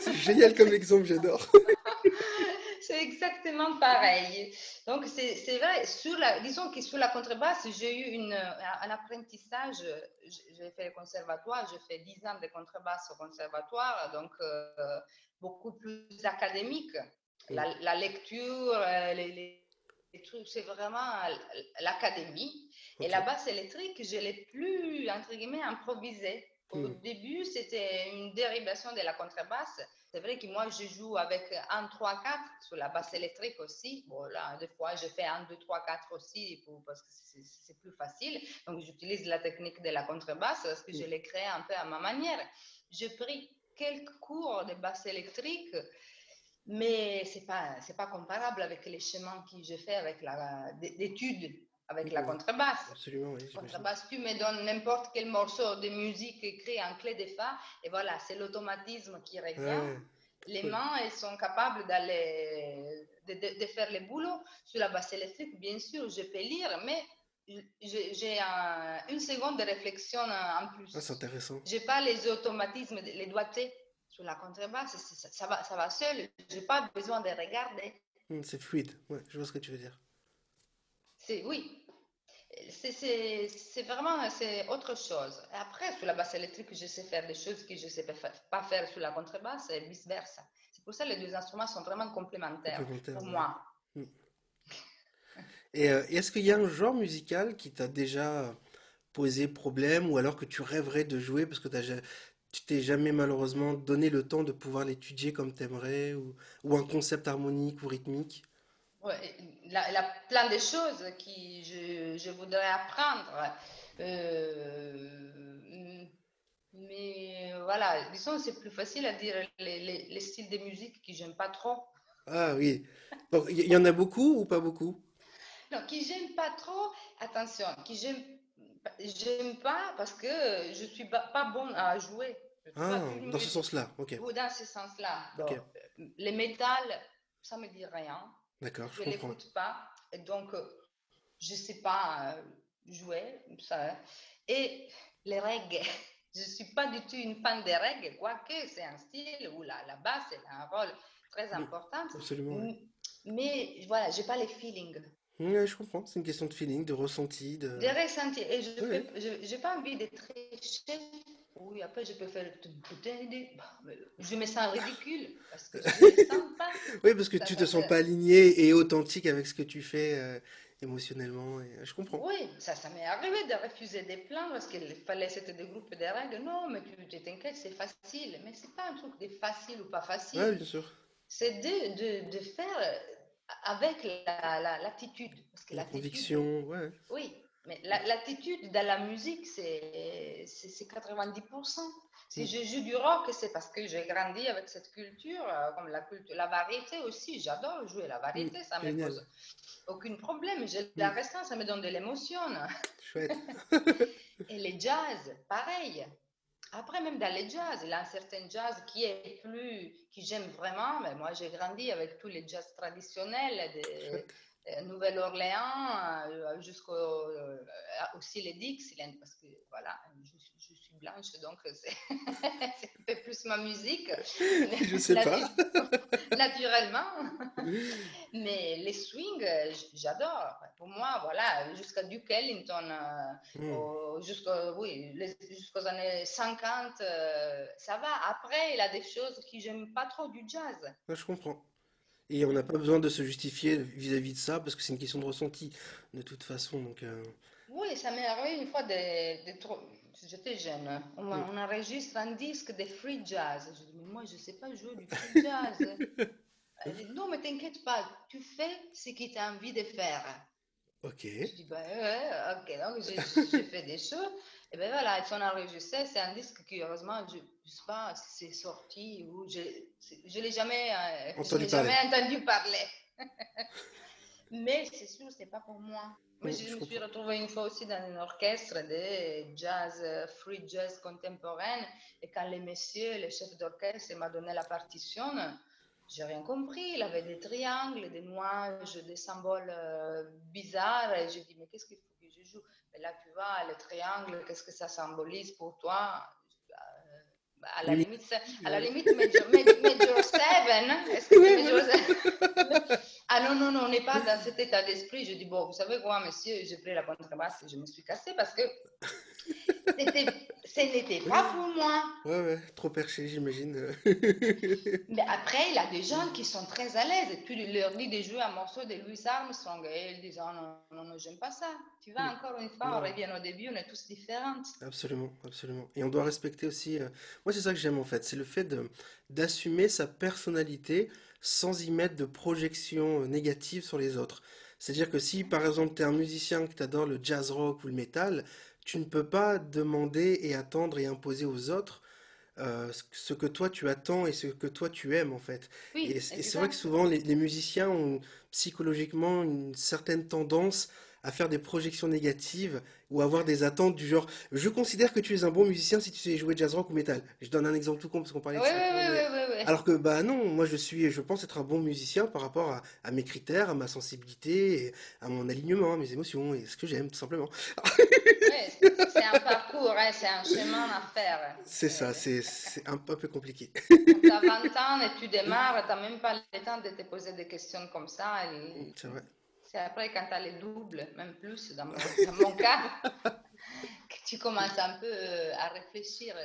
C'est génial comme exemple, j'adore. C'est exactement pareil. Donc, c'est, c'est vrai, sous la, disons que sous la contrebasse, j'ai eu une, un apprentissage. J'ai fait le conservatoire, j'ai fait dix ans de contrebasse au conservatoire, donc euh, beaucoup plus académique. La, la lecture, les, les, les trucs, c'est vraiment l'académie. Okay. Et la basse électrique, je l'ai plus, entre guillemets, improvisée. Au mmh. début, c'était une dérivation de la contrebasse. C'est vrai que moi, je joue avec un, trois, quatre sur la basse électrique aussi. Bon, là, des fois, je fais un, deux, trois, quatre aussi pour, parce que c'est, c'est plus facile. Donc, j'utilise la technique de la contrebasse parce que mmh. je l'ai créée un peu à ma manière. J'ai pris quelques cours de basse électrique, mais ce n'est pas, c'est pas comparable avec les chemins que j'ai fait avec la, d'études. Avec oui, la contrebasse. Absolument, oui. Contrebasse, tu me donnes n'importe quel morceau de musique écrit en clé de fa, et voilà, c'est l'automatisme qui revient. Ouais. Les mains, elles sont capables d'aller, de, de, de faire le boulot. Sur la basse électrique, bien sûr, je peux lire, mais j'ai, j'ai un, une seconde de réflexion en plus. Ah, c'est intéressant. Je n'ai pas les automatismes, les doigtés sur la contrebasse, ça, ça, va, ça va seul. Je n'ai pas besoin de regarder. C'est fluide, ouais, je vois ce que tu veux dire. C'est, oui, c'est, c'est, c'est vraiment c'est autre chose. Après, sur la basse électrique, je sais faire des choses que je ne sais pas faire sur la contrebasse et vice-versa. C'est pour ça que les deux instruments sont vraiment complémentaires, complémentaires pour ouais. moi. Et euh, est-ce qu'il y a un genre musical qui t'a déjà posé problème ou alors que tu rêverais de jouer parce que t'as, tu t'es jamais malheureusement donné le temps de pouvoir l'étudier comme t'aimerais ou, ou un concept harmonique ou rythmique? Ouais, il y a plein de choses que je, je voudrais apprendre. Euh, mais voilà, disons, c'est plus facile à dire les, les, les styles de musique que j'aime pas trop. Ah oui. Donc, il y en a beaucoup ou pas beaucoup? Non, que j'aime pas trop, attention, que j'aime, j'aime pas parce que je suis pas bonne à jouer. Ah, dans ce sens-là, ok. Ou dans ce sens-là. Okay. Donc, les métals, ça me dit rien. D'accord, je ne l'écoute pas, donc je ne sais pas jouer, ça. Et les reggae, je ne suis pas du tout une fan des reggae, quoique c'est un style où la, la basse elle a un rôle très important. Absolument. Mais, oui. mais voilà, je n'ai pas les feelings. Oui, je comprends, c'est une question de feeling, de ressenti. De, de ressenti, et je n'ai oui. pas envie d'être tricher. Oui, après je peux faire. Je me sens ridicule parce que je me sens pas. Oui, parce que ça tu te sens pas aligné et authentique avec ce que tu fais euh, émotionnellement. Et, je comprends. Oui, ça, ça m'est arrivé de refuser des plans parce qu'il fallait c'était des groupes de règles. Non, mais tu, tu t'inquiètes, c'est facile. Mais c'est pas un truc de facile ou pas facile. Oui, bien sûr. C'est de, de, de faire avec la, la, l'attitude. Parce que la conviction, ouais. Oui. Mais la, l'attitude dans la musique, c'est, c'est, c'est quatre-vingt-dix pour cent. Si mmh. je joue du rock, c'est parce que j'ai grandi avec cette culture, comme la culture, la variété aussi. J'adore jouer la variété, mmh. ça ne me pose aucun problème. J'ai mmh. la restance, ça me donne de l'émotion. Chouette. Et les jazz, pareil. Après, même dans les jazz, il y a un certain jazz qui est plus, que j'aime vraiment. Mais moi, j'ai grandi avec tous les jazz traditionnels. Des, Chouette. Nouvelle-Orléans, jusqu'au euh, aussi les Dixieland, parce que voilà, je, je suis blanche, donc c'est, c'est un peu plus ma musique. Je sais pas. Naturellement. Mais les swings, j'adore. Pour moi, voilà, jusqu'à Duke Ellington, mm. au, jusqu'aux, oui, les, jusqu'aux années cinquante, euh, ça va. Après, il y a des choses que j'aime pas trop du jazz. Ouais, je comprends. Et on n'a pas besoin de se justifier vis-à-vis de ça, parce que c'est une question de ressenti, de toute façon. Donc, euh... oui, ça m'est arrivé une fois, de, de trop... j'étais jeune, on, oui. on enregistre un disque de free jazz. Je dis, mais moi, je ne sais pas jouer du free jazz. Non, mais t'inquiète pas, tu fais ce que tu as envie de faire. Ok. Je dis, bah ouais, ok, donc j'ai fait des choses. Et ben voilà, ils sont enregistrés. C'est un disque qui, heureusement, je ne sais pas si c'est sorti ou je ne l'ai jamais, euh, je l'ai jamais entendu parler. Mais c'est sûr, ce n'est pas pour moi. Mais oui, je, je me suis retrouvée une fois aussi dans un orchestre de jazz, free jazz contemporain. Et quand les messieurs, les chefs d'orchestre, m'a donné la partition, j'ai rien compris. Il avait des triangles, des nuages, des symboles euh, bizarres. Et je dis, mais qu'est-ce qu'il faut que je joue? Et là, tu vois, le triangle, qu'est-ce que ça symbolise pour toi? À la limite, à la limite Major, Major Seven. Est-ce que c'est Major Seven? Ah non, non, non, on n'est pas dans cet état d'esprit. Je dis, bon, vous savez quoi, monsieur, j'ai pris la contrebasse et je me suis cassée parce que ce n'était pas pour moi. Ouais, ouais, trop perché, j'imagine. Mais après, il y a des gens qui sont très à l'aise. Et puis, il leur dit de jouer un morceau de Louis Armstrong. Et ils disent, oh, non, non, non, j'aime pas ça. Tu vois, encore une fois, non. On revient au début, on est tous différents. Absolument, absolument. Et on doit respecter aussi... Euh... Moi, c'est ça que j'aime, en fait. C'est le fait de, d'assumer sa personnalité sans y mettre de projection négative sur les autres. C'est-à-dire que si, par exemple, tu es un musicien que tu adores le jazz rock ou le métal... Tu ne peux pas demander et attendre et imposer aux autres euh, ce que toi tu attends et ce que toi tu aimes en fait. Oui, et, et c'est vrai que souvent les, les musiciens ont psychologiquement une certaine tendance à faire des projections négatives ou avoir des attentes du genre « je considère que tu es un bon musicien si tu sais jouer jazz rock ou métal ». Je donne un exemple tout con parce qu'on parlait ouais, de ça. Ouais, ouais, ouais, ouais, ouais. Alors que bah non, moi je suis, je pense être un bon musicien par rapport à, à mes critères, à ma sensibilité, et à mon alignement, à mes émotions et ce que j'aime tout simplement. Oui, c'est un parcours, hein, c'est un chemin à faire. C'est ça, c'est, c'est un peu compliqué. Tu as vingt ans et tu démarres, tu n'as même pas le temps de te poser des questions comme ça. Et... C'est vrai. C'est après quand tu as les doubles, même plus dans mon, dans mon cas, que tu commences un peu à réfléchir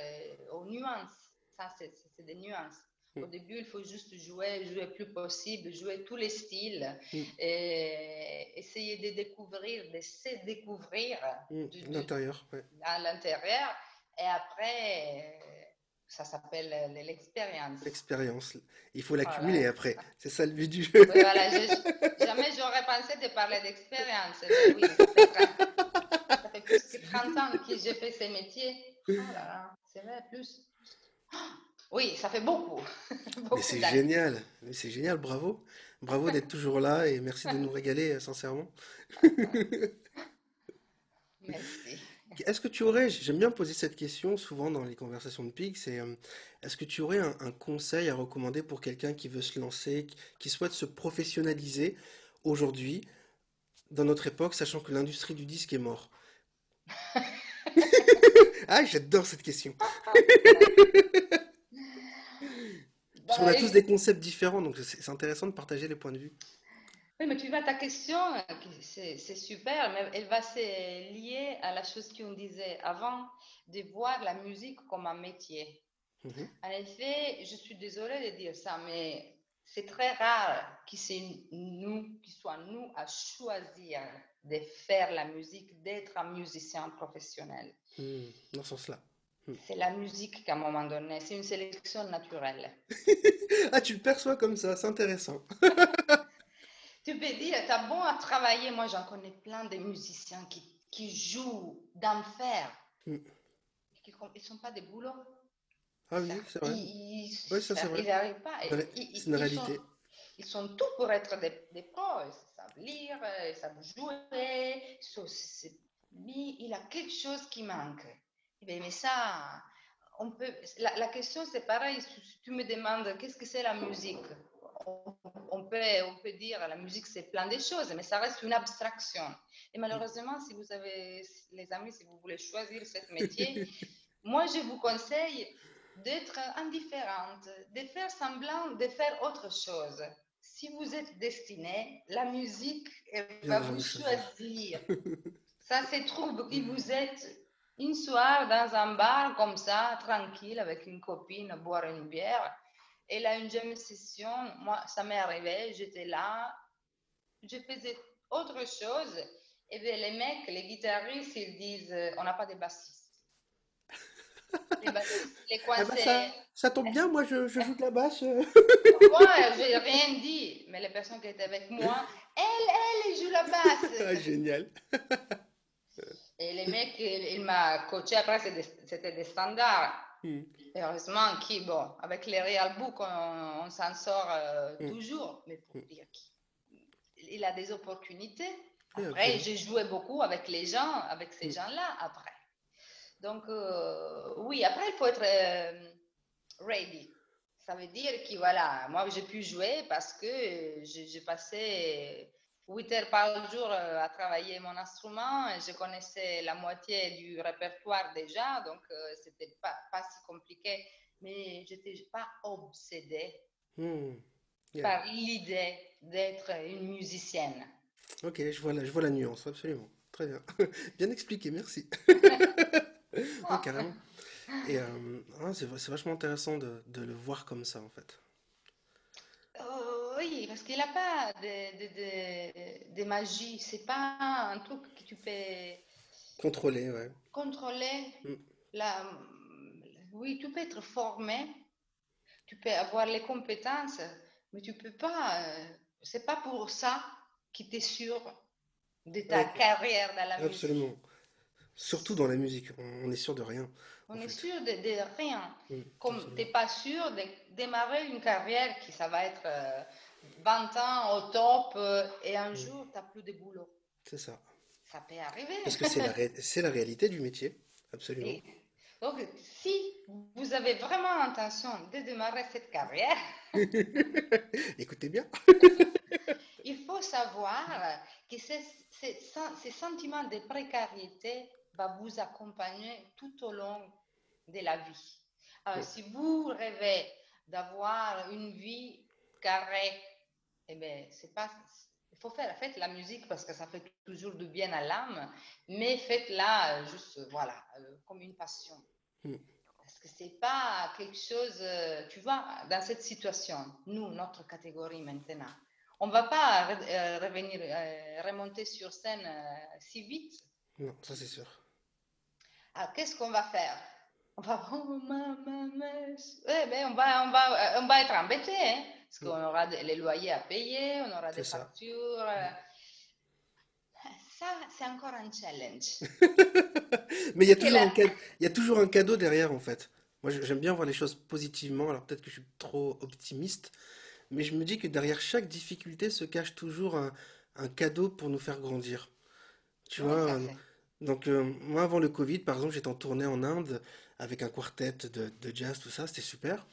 aux nuances. Ça, c'est, c'est des nuances. Au début, il faut juste jouer, jouer le plus possible, jouer tous les styles, mm. et essayer de découvrir, de se découvrir mm. du, du, l'intérieur, ouais. à l'intérieur. Et après, ça s'appelle l'expérience. L'expérience, il faut l'accumuler voilà. après. C'est ça le but du jeu. Oui, voilà, je, jamais j'aurais pensé de parler d'expérience. Oui, ça fait plus que trente ans que j'ai fait ce métier. Oh là là, c'est vrai, plus... Oui, ça fait beaucoup. beaucoup Mais c'est génial, Mais c'est génial, bravo. Bravo d'être toujours là et merci de nous régaler, sincèrement. Merci. Est-ce que tu aurais, j'aime bien poser cette question souvent dans les conversations de Pig, c'est est-ce que tu aurais un, un conseil à recommander pour quelqu'un qui veut se lancer, qui souhaite se professionnaliser aujourd'hui, dans notre époque, sachant que l'industrie du disque est morte? Ah, j'adore cette question. Parce qu'on a tous des concepts différents, donc c'est intéressant de partager les points de vue. Oui, mais tu vois, ta question, c'est, c'est super, mais elle va se lier à la chose qu'on disait avant, de voir la musique comme un métier. Mmh. En effet, je suis désolée de dire ça, mais c'est très rare que c'est nous, qu'il soit nous à choisir de faire la musique, d'être un musicien professionnel. Mmh, dans ce sens-là. C'est la musique qu'à un moment donné, c'est une sélection naturelle. Ah, tu le perçois comme ça, c'est intéressant. Tu peux dire, t'as bon à travailler, moi j'en connais plein de musiciens qui, qui jouent d'enfer. Mm. Ils ne sont pas des boulots. Ah oui, c'est vrai. Ils oui, ça, c'est vrai. Ils n'arrivent pas. Ouais, ils, c'est une ils réalité. Sont, ils sont tous pour être des, des pros. Ils savent lire, ils savent jouer. Mais il y a quelque chose qui manque. Mais ça, on peut. La, la question, c'est pareil. Si tu me demandes qu'est-ce que c'est la musique, on, on, peut, on peut dire la musique, c'est plein de choses, mais ça reste une abstraction. Et malheureusement, si vous avez, les amis, si vous voulez choisir ce métier, moi, je vous conseille d'être indifférente, de faire semblant, de faire autre chose. Si vous êtes destiné, la musique, elle va vous choisir. Ça se trouve qui vous êtes. Une soirée dans un bar comme ça, tranquille, avec une copine, boire une bière. Et là, une jam session, moi, ça m'est arrivé, j'étais là, je faisais autre chose. Et bien, les mecs, les guitaristes, ils disent, on n'a pas de bassiste. Eh ben, les quoi, eh ben, ça, ça tombe bien, moi je, je joue de la basse. Moi, j'ai rien dit, mais la personne qui était avec moi, elle, elle joue la basse. Ah, génial. Et les mecs, il, il m'a coaché, après c'était des standards. Mm. Et heureusement, qui, bon, avec les real books, on, on s'en sort euh, mm. toujours. Mais pour dire qu'il a des opportunités. Après, okay. j'ai joué beaucoup avec les gens, avec ces mm. gens-là, après. Donc, euh, oui, après, il faut être euh, ready. Ça veut dire que, voilà, moi, j'ai pu jouer parce que j'ai passé huit heures par jour à travailler mon instrument. Et je connaissais la moitié du répertoire déjà, donc euh, c'était pas, pas si compliqué. Mais je n'étais pas obsédée mmh. yeah. par l'idée d'être une musicienne. Ok, je vois la, je vois la nuance, absolument. Très bien. Bien expliqué, merci. Ouais, carrément. Et euh, c'est vachement intéressant de, de le voir comme ça, en fait. Oh, oui, parce qu'il n'a pas de, de, de, de magie. C'est pas un truc que tu peux contrôler, ouais. Contrôler. Mm. La... Oui, tu peux être formé, tu peux avoir les compétences, mais tu peux pas. C'est pas pour ça que tu es sûr de ta ouais. carrière dans la Absolument. musique. Absolument. Surtout dans la musique, on n'est sûr de rien. On est fait. sûr de, de rien. Mmh, Comme tu n'es pas sûr de démarrer une carrière qui ça va être euh, vingt ans au top euh, et un mmh. jour, tu n'as plus de boulot. C'est ça. Ça peut arriver. Parce que c'est la, ré la réalité du métier, absolument. Et donc, si vous avez vraiment l'intention de démarrer cette carrière... Écoutez bien. Il faut savoir que ce, ce, ce sentiment de précarité va vous accompagner tout au long de la vie. Alors, si vous rêvez d'avoir une vie carrée, eh bien, c'est pas, il faut faire, faites la musique parce que ça fait toujours du bien à l'âme, mais faites-la juste, voilà, comme une passion. Parce que c'est pas quelque chose, tu vois, dans cette situation, nous, notre catégorie maintenant, on ne va pas revenir, remonter sur scène si vite. Non, ça c'est sûr. Alors, qu'est-ce qu'on va faire? On va, oh, ma, ma, ma. Eh ben, on va, on va, on va être embêté, hein, parce qu'on aura les loyers à payer, on aura des ça. factures. Oui. Ça, c'est encore un challenge. Mais il y a toujours un cadeau, il y a toujours un cadeau derrière, en fait. Moi, j'aime bien voir les choses positivement. Alors peut-être que je suis trop optimiste, mais je me dis que derrière chaque difficulté se cache toujours un, un cadeau pour nous faire grandir. Tu oui, vois, donc euh, moi avant le Covid, par exemple, j'étais en tournée en Inde avec un quartet de, de jazz, tout ça, c'était super.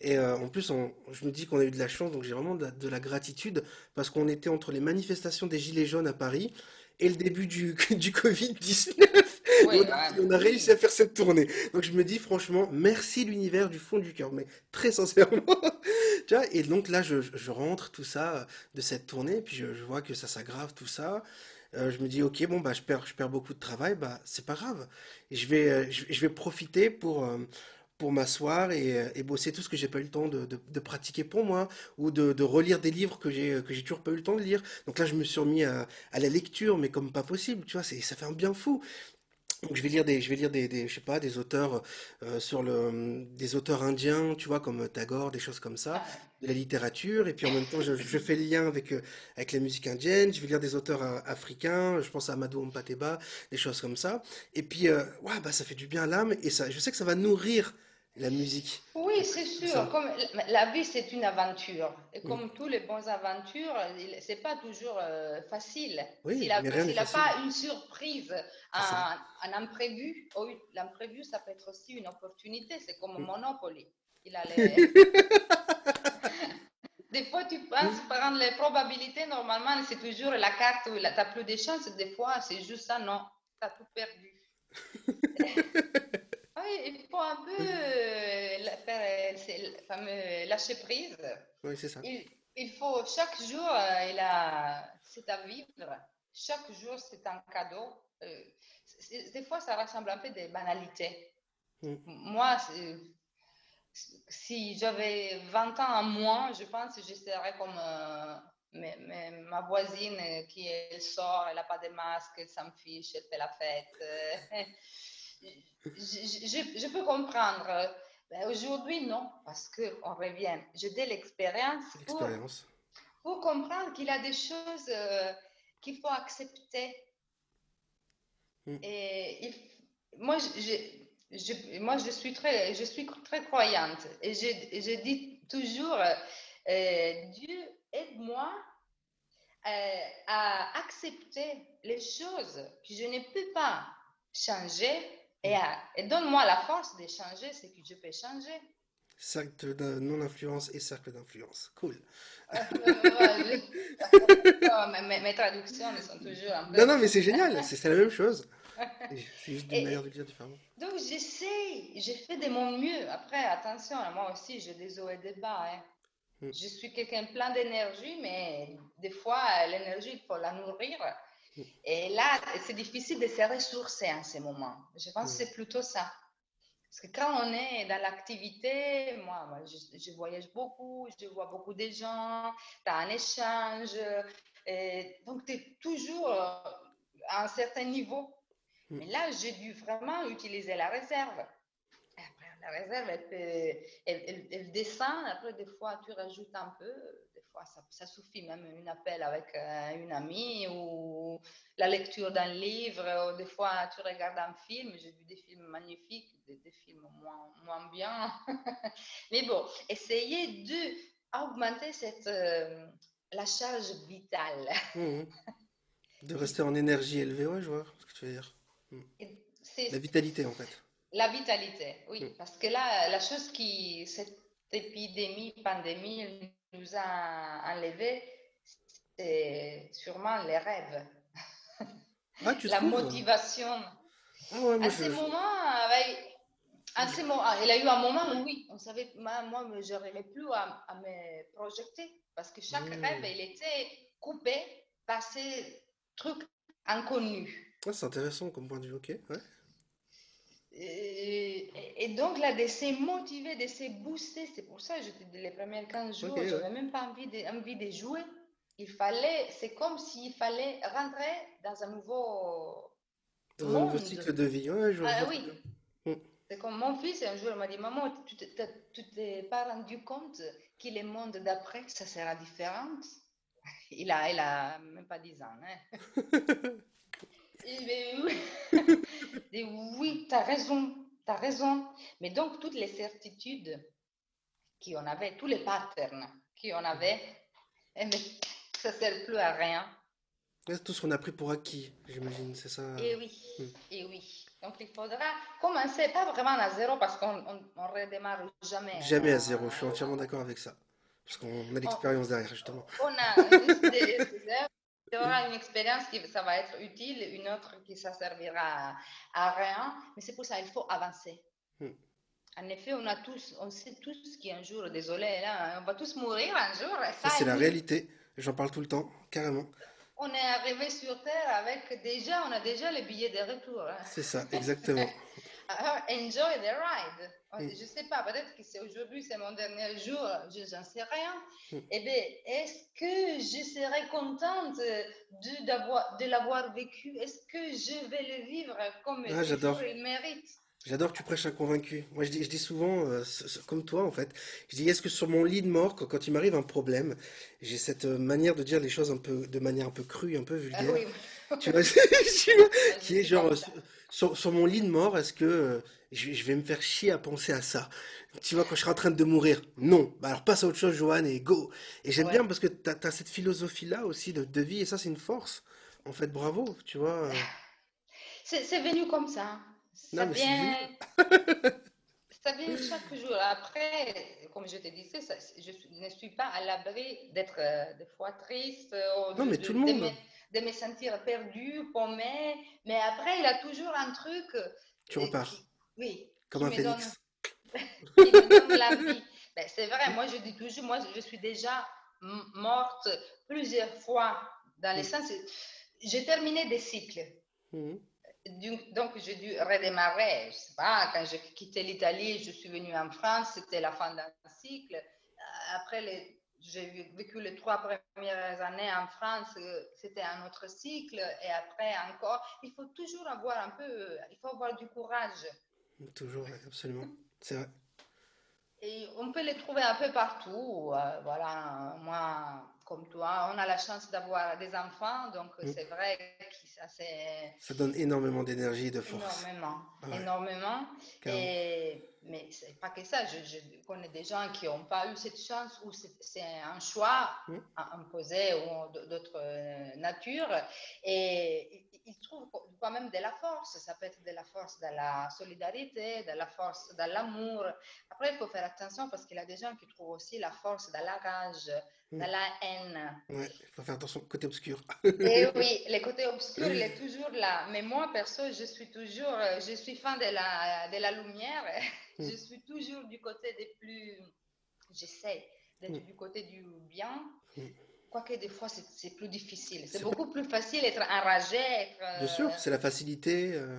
Et euh, en plus, on, je me dis qu'on a eu de la chance, donc j'ai vraiment de la, de la gratitude parce qu'on était entre les manifestations des Gilets jaunes à Paris et le début du, du Covid dix-neuf. Oui, on, on a réussi à faire cette tournée. Donc je me dis franchement, merci l'univers du fond du cœur, mais très sincèrement. Tu vois, et donc là, je, je rentre tout ça de cette tournée, puis je, je vois que ça s'aggrave tout ça. Euh, je me dis, ok, bon, bah, je perds, je perds beaucoup de travail, bah, c'est pas grave. Et je vais, je, je vais profiter pour, pour m'asseoir et, et bosser tout ce que j'ai pas eu le temps de, de, de pratiquer pour moi, ou de, de relire des livres que j'ai que j'ai toujours pas eu le temps de lire. Donc là, je me suis remis à, à la lecture, mais comme pas possible, tu vois, ça fait un bien fou. Donc je vais lire des, je vais lire des, des je sais pas, des auteurs euh, sur le, des auteurs indiens, tu vois, comme Tagore, des choses comme ça, de la littérature. Et puis en même temps, je, je fais le lien avec avec la musique indienne. Je vais lire des auteurs euh, africains. Je pense à Amadou Hampâté Bâ, des choses comme ça. Et puis, euh, ouais, bah ça fait du bien à l'âme et ça, je sais que ça va nourrir la musique. Oui, c'est sûr. Ça... Comme la vie, c'est une aventure. Et comme mmh. toutes les bonnes aventures, c'est pas toujours euh, facile. Oui, il a, mais rien de facile. Pas une surprise, ah, un, un imprévu. Oh, l'imprévu, ça peut être aussi une opportunité. C'est comme mmh. Monopoly. Il a les... Des fois, tu penses mmh. prendre les probabilités. Normalement, c'est toujours la carte où tu as plus de chances. Des fois, c'est juste ça. Non, tu as tout perdu. Oui, il faut un peu euh, faire euh, le fameux lâcher prise. Oui, c'est ça. Il, il faut chaque jour, euh, il a, c'est à vivre. Chaque jour, c'est un cadeau. Euh, des fois, ça ressemble un peu des banalités. Mm. Moi, si j'avais vingt ans à moins, je pense que je serais comme euh, mais, mais, ma voisine qui elle sort, elle n'a pas de masque, elle s'en fiche, elle fait la fête. je, je, je peux comprendre. Ben aujourd'hui, non, parce qu'on revient. J'ai de l'expérience pour, pour comprendre qu'il y a des choses euh, qu'il faut accepter. Mm. Et il, moi, je, je, moi je, suis très, je suis très croyante. Et je, je dis toujours, euh, Dieu, aide-moi euh, à accepter les choses que je ne peux pas changer. Et, et donne-moi la force de changer ce que je peux changer. Cercle de non-influence et cercle d'influence. Cool. mes, mes traductions sont toujours un peu... Non, non, mais c'est génial. C'est, c'est la même chose. C'est juste une manière de dire différemment. Donc, j'essaie. J'ai fait de mon mieux. Après, attention, moi aussi, j'ai des hauts et des bas. Hein. Mm. Je suis quelqu'un plein d'énergie, mais des fois, l'énergie, il faut la nourrir. Et là, c'est difficile de se ressourcer en ce moment. Je pense mmh. que c'est plutôt ça. Parce que quand on est dans l'activité, moi, moi je, je voyage beaucoup, je vois beaucoup de gens, tu as un échange. Et donc, tu es toujours à un certain niveau. Mmh. Mais là, j'ai dû vraiment utiliser la réserve. Après, la réserve, elle, peut, elle, elle, elle descend. Après, des fois, tu rajoutes un peu. Ça, ça suffit, même un appel avec euh, une amie ou la lecture d'un livre, ou des fois tu regardes un film, j'ai vu des films magnifiques, des, des films moins, moins bien. Mais bon, essayez d'augmenter cette, euh, la charge vitale. Mmh. De rester en énergie élevée, ouais, je vois ce que tu veux dire. Mmh. C'est, la vitalité en fait. La vitalité, oui, mmh. parce que là, la chose qui, cette épidémie, pandémie, nous a enlevé, c'est sûrement les rêves, ah, tu la trouves, motivation. Ah ouais, à ce je... moment, avec... ce mo... ah, il y a eu un moment où oui, on savait, moi, moi je n'arrivais plus à, à me projeter parce que chaque mmh. rêve, il était coupé par ces trucs inconnus. Ah, c'est intéressant comme point de vue, ok. Ouais. Et, et donc là, de se motiver, de se booster, c'est pour ça que les premiers quinze jours, okay, je n'avais ouais. même pas envie de, envie de jouer. Il fallait, c'est comme s'il fallait rentrer dans un nouveau dans monde. un nouveau cycle de vie. Ouais, je ah, oui, mmh. c'est comme mon fils, un jour, il m'a dit, maman, tu ne t'es pas rendu compte que le monde d'après, ça sera différent. Il a, il a même pas dix ans. Hein. Et oui, tu as raison, tu as raison. Mais donc, toutes les certitudes qu'on avait, tous les patterns qu'on avait, ça ne sert plus à rien. C'est tout ce qu'on a pris pour acquis, j'imagine, c'est ça. Et oui, mmh. et oui. Donc, il faudra commencer, pas vraiment à zéro, parce qu'on on, on redémarre jamais. Jamais hein. à zéro, je suis entièrement d'accord avec ça. Parce qu'on a l'expérience on, derrière, justement. On a juste des... Il y aura une expérience qui ça va être utile, une autre qui ça servira à, à rien, mais c'est pour ça qu'il faut avancer. Mm. En effet, on a tous, on sait tous qu'un jour, désolé, là, on va tous mourir un jour. Ça, ça c'est la oui. réalité. J'en parle tout le temps, carrément. On est arrivé sur Terre avec déjà, on a déjà les billets de retour. C'est ça, exactement. Alors, enjoy the ride. Mm. Je ne sais pas, peut-être que c'est aujourd'hui, c'est mon dernier jour, je n'en sais rien. Mm. Eh bien, est-ce que je serai contente de, d'avoir, de l'avoir vécu? Est-ce que je vais le vivre comme ah, j'adore. il mérite? J'adore que tu prêches un convaincu. Moi, je dis, je dis souvent, euh, comme toi, en fait, je dis, est-ce que sur mon lit de mort, quand, quand il m'arrive un problème, j'ai cette manière de dire les choses un peu, de manière un peu crue, un peu vulgaire, ah, oui. tu vois, qui est genre, sur, sur mon lit de mort, est-ce que euh, je, je vais me faire chier à penser à ça? Tu vois, quand je serai en train de mourir, non. Bah, alors, passe à autre chose, Johan, et go. Et j'aime ouais. bien parce que tu as cette philosophie-là aussi de, de vie, et ça, c'est une force. En fait, bravo, tu vois. C'est, c'est venu comme ça. Ça, non, vient... ça vient chaque jour. Après, comme je te disais, ça, je ne suis pas à l'abri d'être euh, des fois triste, ou de, non, mais tout de, le monde. de, me, de me sentir perdue, paumée. Mais après, il y a toujours un truc. Tu repars. Qui, oui. Comme un phénix. Donne... qui me donne la vie. Ben, c'est vrai, moi je dis toujours, moi je suis déjà m- morte plusieurs fois. Dans le mmh. sens, j'ai terminé des cycles. Mmh. Donc, j'ai dû redémarrer. Je ne sais pas, quand j'ai quitté l'Italie, je suis venue en France, c'était la fin d'un cycle. Après, les, j'ai vécu les trois premières années en France, c'était un autre cycle, et après encore, il faut toujours avoir un peu, il faut avoir du courage. Toujours, absolument, c'est vrai. Et on peut les trouver un peu partout, euh, voilà, moi, comme toi, on a la chance d'avoir des enfants, donc mmh. c'est vrai que ça c'est... Ça donne énormément d'énergie et de force. Énormément, ah ouais. énormément, et... mais c'est pas que ça, je, je connais des gens qui n'ont pas eu cette chance, ou c'est, c'est un choix mmh. imposé ou d'autres natures, et ils trouvent quand même de la force, ça peut être de la force de la solidarité, de la force de l'amour, après il faut faire attention parce qu'il y a des gens qui trouvent aussi la force de la rage, mmh. de la haine. Ouais, il faut faire attention au côté obscur. Et oui, le côté obscur, il est toujours là. Mais moi, perso, je suis toujours, je suis fan de la, de la lumière. Mmh. Je suis toujours du côté des plus... J'essaie d'être mmh. du côté du bien. Mmh. Quoique des fois, c'est, c'est plus difficile. C'est, c'est beaucoup pas... plus facile d'être enragé. Être, euh... Bien sûr, c'est la facilité... Euh...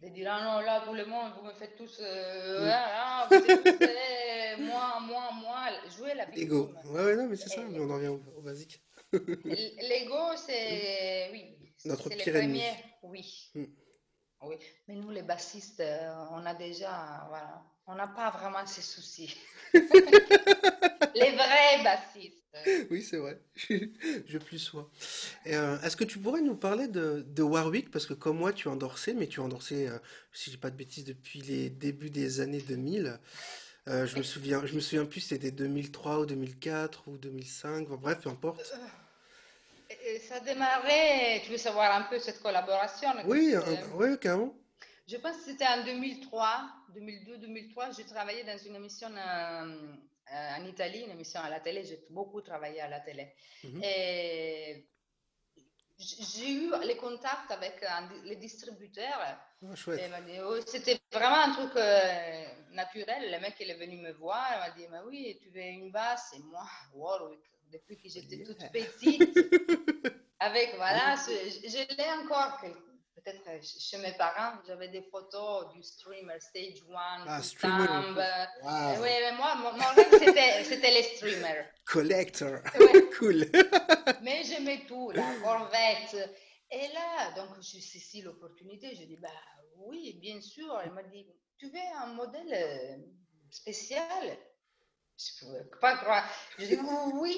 de dire, ah non, là, pour le monde, vous me faites tous... Euh, oui. ah, vous écoutez, moi, moi, moi, jouer la victime. L'ego, ouais, ouais, non, mais c'est ça, mais on en revient au, au basique. L'ego, c'est... Oui, notre pire ennemi. Oui. Mm. oui, mais nous, les bassistes, on a déjà... Voilà, on n'a pas vraiment ces soucis. Les vrais bassistes. Oui, c'est vrai. Je plus sois. Euh, est-ce que tu pourrais nous parler de, de Warwick? Parce que comme moi, tu endorsais, mais tu endorsais, euh, si je dis pas de bêtises, depuis les débuts des années deux mille. Euh, je me souviens, je me souviens plus si c'était deux mille trois ou deux mille quatre ou deux mille cinq. Bon, bref, peu importe. Ça démarrait, tu veux savoir un peu cette collaboration? Oui, un, oui, carrément. Je pense que c'était en deux mille trois, deux mille deux, deux mille trois. J'ai travaillé dans une émission... Euh, en Italie, une émission à la télé, j'ai beaucoup travaillé à la télé. Mmh. Et j'ai eu les contacts avec un, les distributeurs. Oh, chouette. Et il m'a dit, oh, c'était vraiment un truc euh, naturel. Le mec, il est venu me voir. Il m'a dit, mais oui, tu veux une basse? Et moi, Warwick, depuis que j'étais yeah. toute petite, avec, voilà, ce, je, je l'ai encore. Peut-être chez mes parents, j'avais des photos du streamer Stage One, ah, du Thumb. Wow. Oui, mais moi, mon, mon rêve, c'était, c'était les streamers. Collector, ouais. Cool. Mais j'aimais tout, la Corvette. Et là, donc, je saisis l'opportunité, je dis, bah oui, bien sûr. Il m'a dit, tu veux un modèle spécial? Je ne pouvais pas croire. Je dis, oui,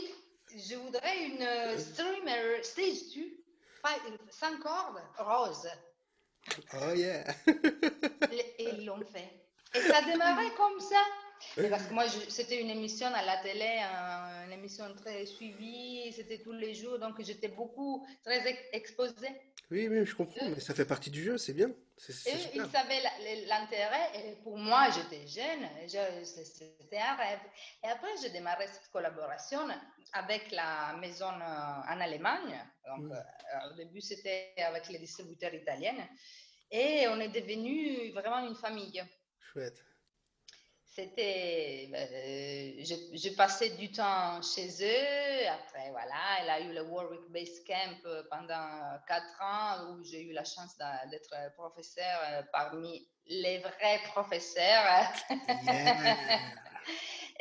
je voudrais une streamer Stage deux. Sans cordes, rose. Oh yeah. Et ils l'ont fait. Et ça démarrait comme ça. Et parce que moi, je, c'était une émission à la télé, une émission très suivie, c'était tous les jours, donc j'étais beaucoup très exposée. Oui, oui, je comprends, mais ça fait partie du jeu, c'est bien. C'est, c'est et ils savaient l'intérêt, et pour moi, j'étais jeune, je, c'était un rêve. Et après, j'ai démarré cette collaboration avec la maison en Allemagne. Donc, mmh. Au début, c'était avec les distributeurs italiens, et on est devenu vraiment une famille. Chouette. C'était, euh, je, je passais du temps chez eux, après voilà, elle a eu le Warwick Base Camp pendant quatre ans où j'ai eu la chance d'être professeur parmi les vrais professeurs. Yeah.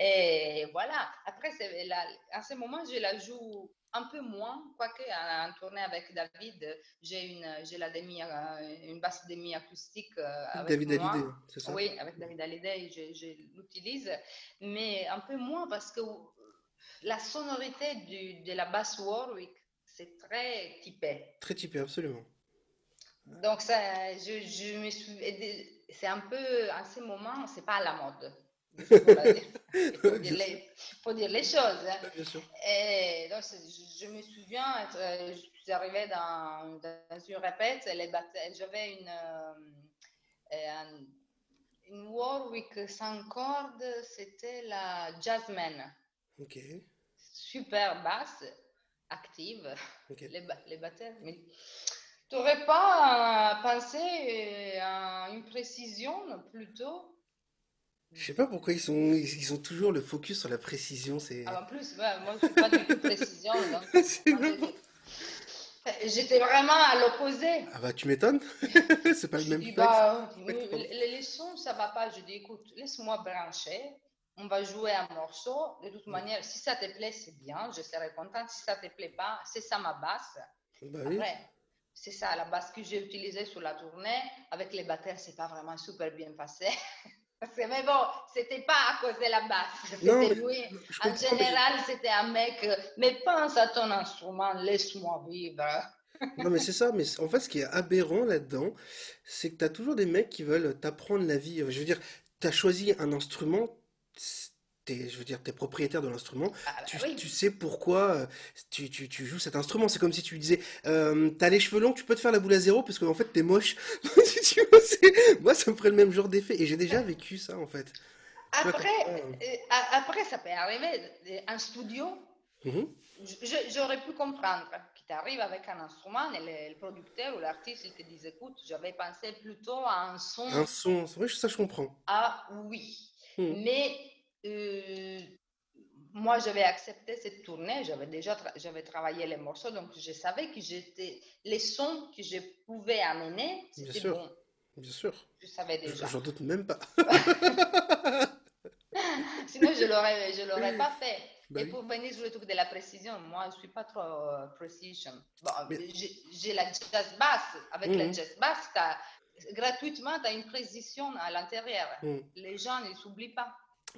Et voilà, après c'est, là, à ce moment je la joue un peu moins, quoique en tournée avec David, j'ai une, j'ai la demi, une basse demi acoustique avec David moi. David Hallyday, c'est ça? Oui, avec David Hallyday, je, je l'utilise, mais un peu moins parce que la sonorité du, de la basse Warwick, c'est très typé. Très typé, absolument. Donc ça, je, je me suis, c'est un peu, à ce moment, c'est pas à la mode. Il faut, faut, dire les, faut dire les choses. Hein. Bien sûr. Et donc, je, je me souviens, être, je suis arrivée dans, dans une répète, les, j'avais une, euh, une Warwick sans cordes, c'était la Jasmine. Ok. Super basse, active. Okay. Les, les batteurs. Mais... Tu n'aurais pas pensé à une précision plutôt? Je sais pas pourquoi ils sont ils ont toujours le focus sur la précision, c'est... Ah, en plus, ouais, moi je suis pas du tout précision, donc... C'est vraiment... J'étais vraiment à l'opposé. Ah bah tu m'étonnes, c'est pas je le même. Dis, bah, les, les sons ça va pas, je dis écoute, laisse-moi brancher, on va jouer un morceau. De toute manière, si ça te plaît, c'est bien, je serai contente. Si ça te plaît pas, c'est ça ma basse. Bah oui. Après, c'est ça la basse que j'ai utilisée sur la tournée. Avec les batteurs, c'est pas vraiment super bien passé. Parce que, mais bon, c'était pas à cause de la basse. Non, lui. En général, mais... c'était un mec, mais pense à ton instrument, laisse-moi vivre. Non, mais c'est ça. Mais en fait, ce qui est aberrant là-dedans, c'est que tu as toujours des mecs qui veulent t'apprendre la vie. Je veux dire, tu as choisi un instrument, t'es, je veux dire, tu es propriétaire de l'instrument, ah bah tu, oui. tu sais pourquoi tu, tu, tu joues cet instrument. C'est comme si tu disais, euh, tu as les cheveux longs, tu peux te faire la boule à zéro parce qu'en fait, tu es moche. Tu vois, c'est... Moi, ça me ferait le même genre d'effet. Et j'ai déjà vécu ça, en fait. Après, après ça peut arriver. Un studio, mmh. je, j'aurais pu comprendre. Tu arrives avec un instrument et le, le producteur ou l'artiste, il te dit, écoute, j'avais pensé plutôt à un son. Un son, c'est vrai, ça, je comprends. Ah oui. Mmh. Mais euh, moi, j'avais accepté cette tournée. J'avais déjà tra- j'avais travaillé les morceaux, donc je savais que j'étais... les sons que je pouvais amener, c'était Bien sûr. bon. Bien sûr. Je savais déjà. J'en doute même pas. Sinon, je l'aurais, je l'aurais pas fait. Ben et oui. Pour venir sur le truc de la précision, moi, je suis pas trop euh, précision. Bon, mais... j'ai, j'ai la jazz bass. Avec mmh. la jazz bass, t'as, gratuitement, tu as une précision à l'intérieur. Mmh. Les gens ne s'oublient pas.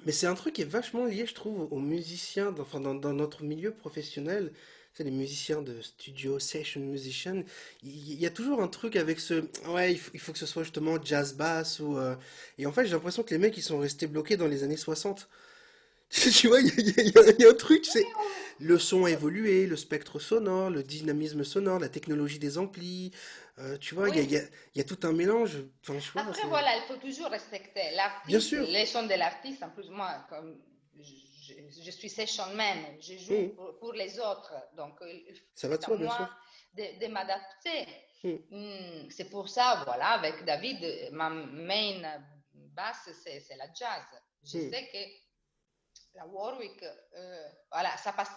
Mais c'est un truc qui est vachement lié, je trouve, aux musiciens, dans, enfin, dans, dans notre milieu professionnel. C'est les musiciens de studio, session musician, il y a toujours un truc avec ce... Ouais, il faut, il faut que ce soit justement jazz bass ou... Euh... Et en fait, j'ai l'impression que les mecs, ils sont restés bloqués dans les années soixante. Tu vois, il y, y, y a un truc, c'est... Le son a évolué, le spectre sonore, le dynamisme sonore, la technologie des amplis... Euh, tu vois, il oui. y, y, y a tout un mélange. Enfin, je vois, Après, c'est... voilà, il faut toujours respecter l'artiste, Bien sûr. les sons de l'artiste. En plus, moi... comme Je, je suis session même, je joue mmh. pour, pour les autres, donc ça va c'est toi, à moi de, de m'adapter. Mmh. Mmh, c'est pour ça, voilà, avec David, ma main basse, c'est, c'est la jazz. Je mmh. sais que la Warwick, euh, voilà, ça passe,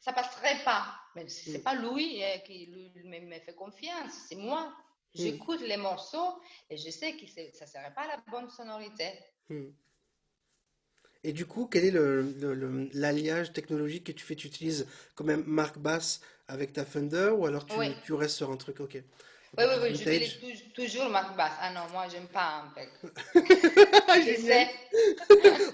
ça passerait pas, mais c'est mmh. pas lui eh, qui lui, me, me fait confiance, c'est moi. Mmh. J'écoute les morceaux et je sais que ça serait pas la bonne sonorité. Mmh. Et du coup, quel est le, le, le, l'alliage technologique que tu fais? Tu utilises quand même Mark Bass avec ta Fender ou alors tu, oui. tu restes sur un truc ok. Oui, oui, oui, j'utilise tu, toujours Mark Bass. Ah non, moi, j'aime pas un peu. Je sais.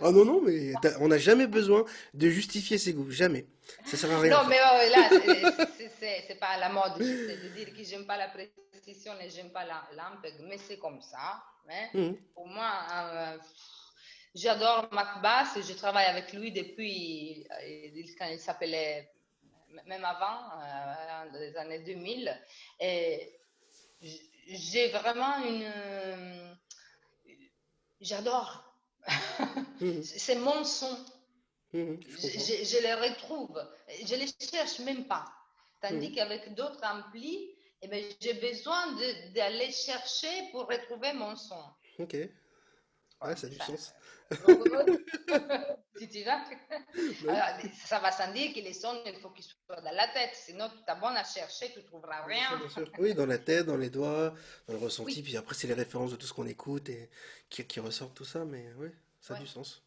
Ah non, non, mais on n'a jamais besoin de justifier ses goûts, jamais. Ça sert à rien. Non, mais euh, là, c'est, c'est, c'est, c'est pas à la mode de dire que j'aime pas la précision et j'aime pas la l'ampeg, mais c'est comme ça. Hein. Mm-hmm. Pour moi... Euh, J'adore Mark Bass, je travaille avec lui depuis, quand il s'appelait, même avant, dans les années deux mille. Et j'ai vraiment une... J'adore. Mmh. C'est mon son. Mmh, je, je, je les retrouve. Je les cherche même pas. Tandis mmh. qu'avec d'autres amplis, eh ben, j'ai besoin de, d'aller chercher pour retrouver mon son. Ok. Ouais, ça a du ça, sens. Tu dis là alors, ça va sans dire que les sons, il faut qu'ils soient dans la tête. Sinon, tu as bon à chercher, tu ne trouveras rien. Bien sûr, bien sûr. Oui, dans la tête, dans les doigts, dans le ressenti. Oui. Puis après, c'est les références de tout ce qu'on écoute et qui, qui ressortent tout ça. Mais oui, ça a ouais. du sens.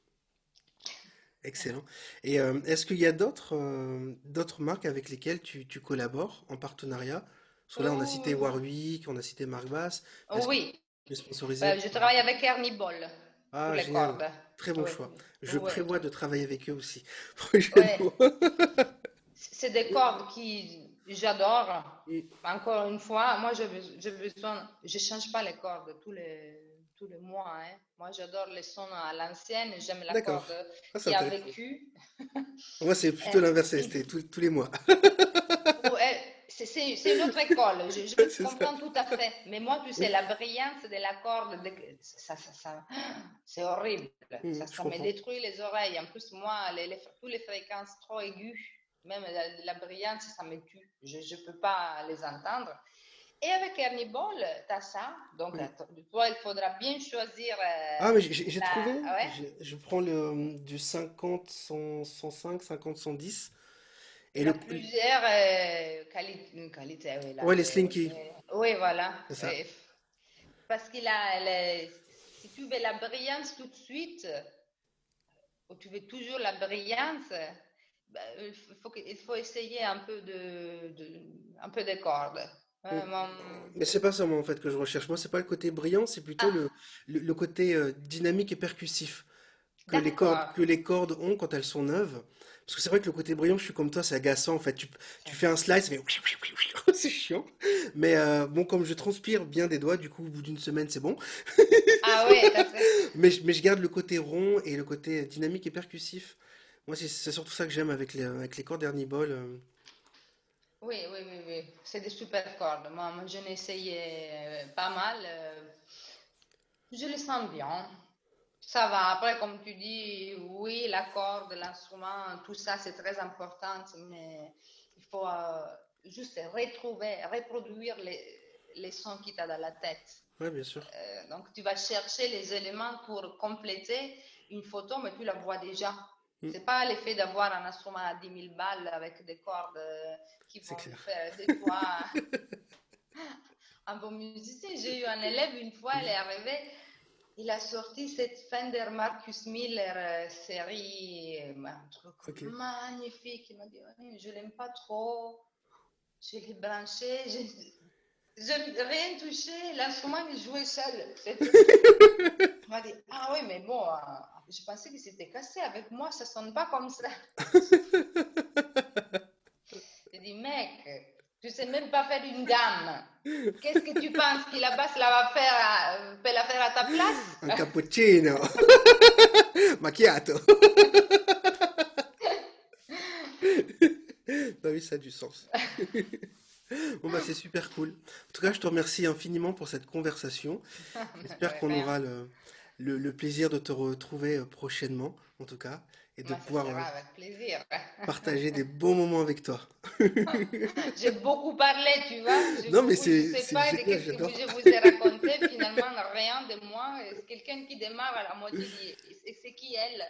Excellent. Et euh, est-ce qu'il y a d'autres, euh, d'autres marques avec lesquelles tu, tu collabores en partenariat? Parce que là, on a cité Warwick, on a cité Mark Bass. Est-ce oui. Que, sponsorisé euh, je travaille avec Ernie Ball. Ah, les cordes. Très bon ouais. choix. Je ouais. prévois de travailler avec eux aussi. Ouais. C'est des cordes qui j'adore. Et... Encore une fois, moi, je, je, je change pas les cordes tous les, tous les mois. Hein. Moi, j'adore les sons à l'ancienne. J'aime la D'accord. corde ah, qui a vécu. Moi, c'est plutôt l'inverse. C'était tous, tous les mois. Ouais, c'est, c'est, c'est une autre école. Je, je comprends ça. Tout à fait. Mais moi, tu sais, la brillance de la corde... De... Ça, ça, ça... C'est horrible, mmh, ça, ça me détruit les oreilles. En plus, moi, les, les, toutes les fréquences trop aiguës, même la, la brillance, ça me tue. Je ne peux pas les entendre. Et avec Ernie Ball, tu as ça. Donc, oui. toi, il faudra bien choisir. Euh, ah, mais j'ai, j'ai la... trouvé. Ouais. Je, je prends le, du cinquante cent cinq, cinquante cent dix. Et le... plusieurs euh, quali- qualités. Oui, là, ouais, les slinky. Euh, oui, voilà. Et, parce qu'il a... Les, si tu veux la brillance tout de suite, où tu veux toujours la brillance, bah, il, faut que, il faut essayer un peu de, de, un peu de cordes. Vraiment. Mais c'est pas ça moi en fait que je recherche. Moi c'est pas le côté brillant, c'est plutôt ah. le, le, le côté euh, dynamique et percussif que les, cordes, que les cordes ont quand elles sont neuves. Parce que c'est vrai que le côté brillant, je suis comme toi, c'est agaçant en fait. Tu, tu fais un slide, ça fait... c'est chiant. Mais euh, bon, comme je transpire bien des doigts, du coup au bout d'une semaine c'est bon. Ah ouais. mais, mais je garde le côté rond et le côté dynamique et percussif. Moi c'est, c'est surtout ça que j'aime avec les, avec les cordes Ernie Ball. Euh... Oui, oui, oui, oui, c'est des super cordes. Moi, je l'ai essayé pas mal. Je les sens bien. Ça va. Après, comme tu dis, oui, la corde, l'instrument, tout ça, c'est très important. Mais il faut euh, juste retrouver, reproduire les, les sons qui t'as dans la tête. Oui, bien sûr. Euh, donc, tu vas chercher les éléments pour compléter une photo, mais tu la vois déjà. C'est pas l'effet d'avoir un instrument à dix mille balles avec des cordes qui vont faire des fois un bon musicien. J'ai eu un élève une fois, il est arrivé, il a sorti cette Fender Marcus Miller série, un truc okay. magnifique. Il m'a dit oh, je l'aime pas trop, je l'ai branché, je n'ai rien touché, l'instrument il jouait seul. Il m'a dit ah oui mais bon. Je pensais qu'il s'était cassé avec moi, ça sonne pas comme ça. Je dis mec, tu sais même pas faire une gamme. Qu'est-ce que tu penses qu'il la basse la va faire, à, peut la faire à ta place? Un cappuccino, macchiato. Bah oui, ça a du sens. Bon bah c'est super cool. En tout cas, je te remercie infiniment pour cette conversation. J'espère ouais, qu'on bien. aura le. Le, le plaisir de te retrouver prochainement, en tout cas, et de bah, pouvoir euh, partager des bons moments avec toi. J'ai beaucoup parlé, tu vois. J'ai non, beaucoup, mais c'est, je ne sais c'est pas de ce que je vous ai raconté, finalement, rien de moi. C'est quelqu'un qui démarre à la moitié, c'est, c'est qui elle?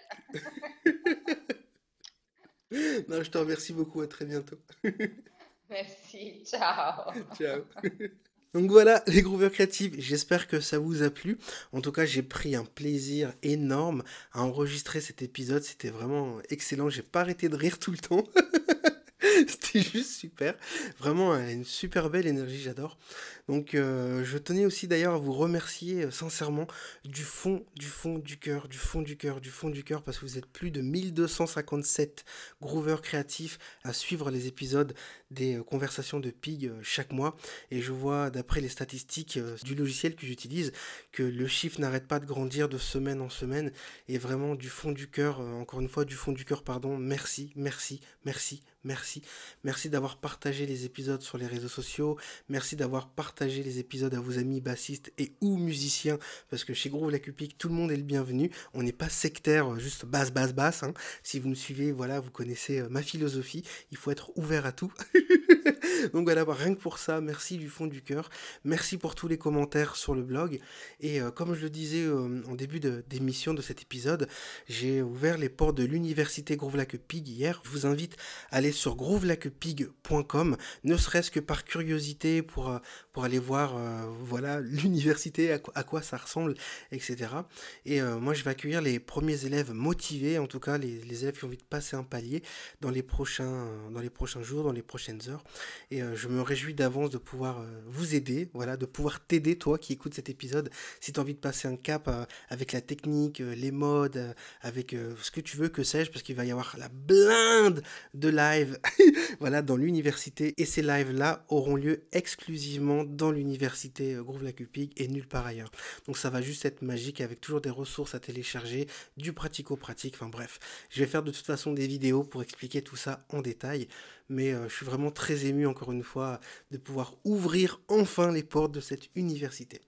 Non, je te remercie beaucoup, à très bientôt. Merci, ciao. Ciao. Donc voilà les grooveurs créatifs, j'espère que ça vous a plu. En tout cas, j'ai pris un plaisir énorme à enregistrer cet épisode, c'était vraiment excellent, j'ai pas arrêté de rire tout le temps. C'était juste super, vraiment elle a une super belle énergie, j'adore. Donc euh, je tenais aussi d'ailleurs à vous remercier euh, sincèrement du fond, du fond du cœur, du fond du cœur, du fond du cœur, parce que vous êtes plus de mille deux cent cinquante-sept grooveurs créatifs à suivre les épisodes des euh, conversations de Pig euh, chaque mois, et je vois d'après les statistiques euh, du logiciel que j'utilise que le chiffre n'arrête pas de grandir de semaine en semaine, et vraiment du fond du cœur, euh, encore une fois du fond du cœur, pardon, merci, merci, merci, merci. Merci d'avoir partagé les épisodes sur les réseaux sociaux. Merci d'avoir partagé les épisodes à vos amis bassistes et ou musiciens. Parce que chez Groove La Cup Pig, tout le monde est le bienvenu. On n'est pas sectaire, juste basse, basse, basse. Hein. Si vous me suivez, voilà, vous connaissez ma philosophie. Il faut être ouvert à tout. Donc voilà, bah, rien que pour ça, merci du fond du cœur. Merci pour tous les commentaires sur le blog. Et euh, comme je le disais euh, en début de, d'émission de cet épisode, j'ai ouvert les portes de l'université Groove La Cup Pig hier. Je vous invite à aller sur Groove groove la cup pig point com, ne serait-ce que par curiosité pour, pour aller voir euh, voilà, l'université, à quoi, à quoi ça ressemble, et cetera. Et euh, moi, je vais accueillir les premiers élèves motivés, en tout cas les, les élèves qui ont envie de passer un palier dans les prochains, dans les prochains jours, dans les prochaines heures. Et euh, je me réjouis d'avance de pouvoir euh, vous aider, voilà, de pouvoir t'aider, toi qui écoutes cet épisode, si tu as envie de passer un cap euh, avec la technique, euh, les modes, euh, avec euh, ce que tu veux, que sais-je, parce qu'il va y avoir la blinde de live. Voilà, dans l'université, et ces lives-là auront lieu exclusivement dans l'université Groove La Cup Pig et nulle part ailleurs. Donc ça va juste être magique, avec toujours des ressources à télécharger, du pratico-pratique, enfin bref. Je vais faire de toute façon des vidéos pour expliquer tout ça en détail, mais euh, je suis vraiment très ému, encore une fois, de pouvoir ouvrir enfin les portes de cette université.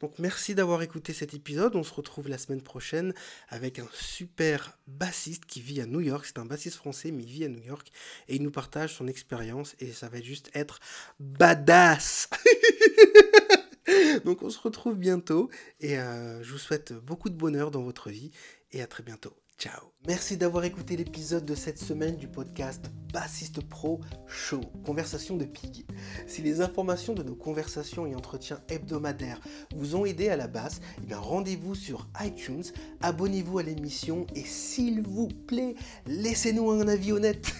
Donc merci d'avoir écouté cet épisode, on se retrouve la semaine prochaine avec un super bassiste qui vit à New York, c'est un bassiste français mais il vit à New York et il nous partage son expérience et ça va juste être badass. Donc on se retrouve bientôt et euh, je vous souhaite beaucoup de bonheur dans votre vie et à très bientôt. Ciao. Merci d'avoir écouté l'épisode de cette semaine du podcast Bassiste Pro Show, Conversation de Pig. Si les informations de nos conversations et entretiens hebdomadaires vous ont aidé à la basse, eh bien rendez-vous sur iTunes, abonnez-vous à l'émission et s'il vous plaît, laissez-nous un avis honnête.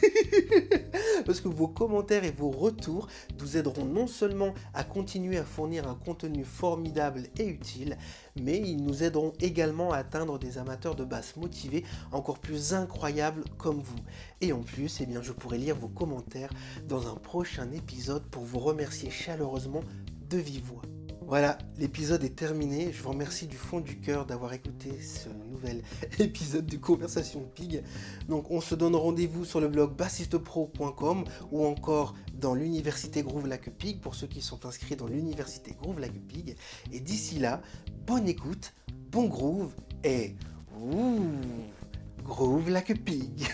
Parce que vos commentaires et vos retours nous aideront non seulement à continuer à fournir un contenu formidable et utile, mais ils nous aideront également à atteindre des amateurs de basse motivés encore plus incroyables comme vous. Et en plus, eh bien, je pourrai lire vos commentaires dans un prochain épisode pour vous remercier chaleureusement de vive voix. Voilà, l'épisode est terminé. Je vous remercie du fond du cœur d'avoir écouté ce nouvel épisode de Conversation Pig. Donc, on se donne rendez-vous sur le blog bassistepro point com ou encore dans l'université Groove La Cup Pig pour ceux qui sont inscrits dans l'université Groove La Cup Pig. Et d'ici là, bonne écoute, bon groove et ouh, Groove La Cup Pig.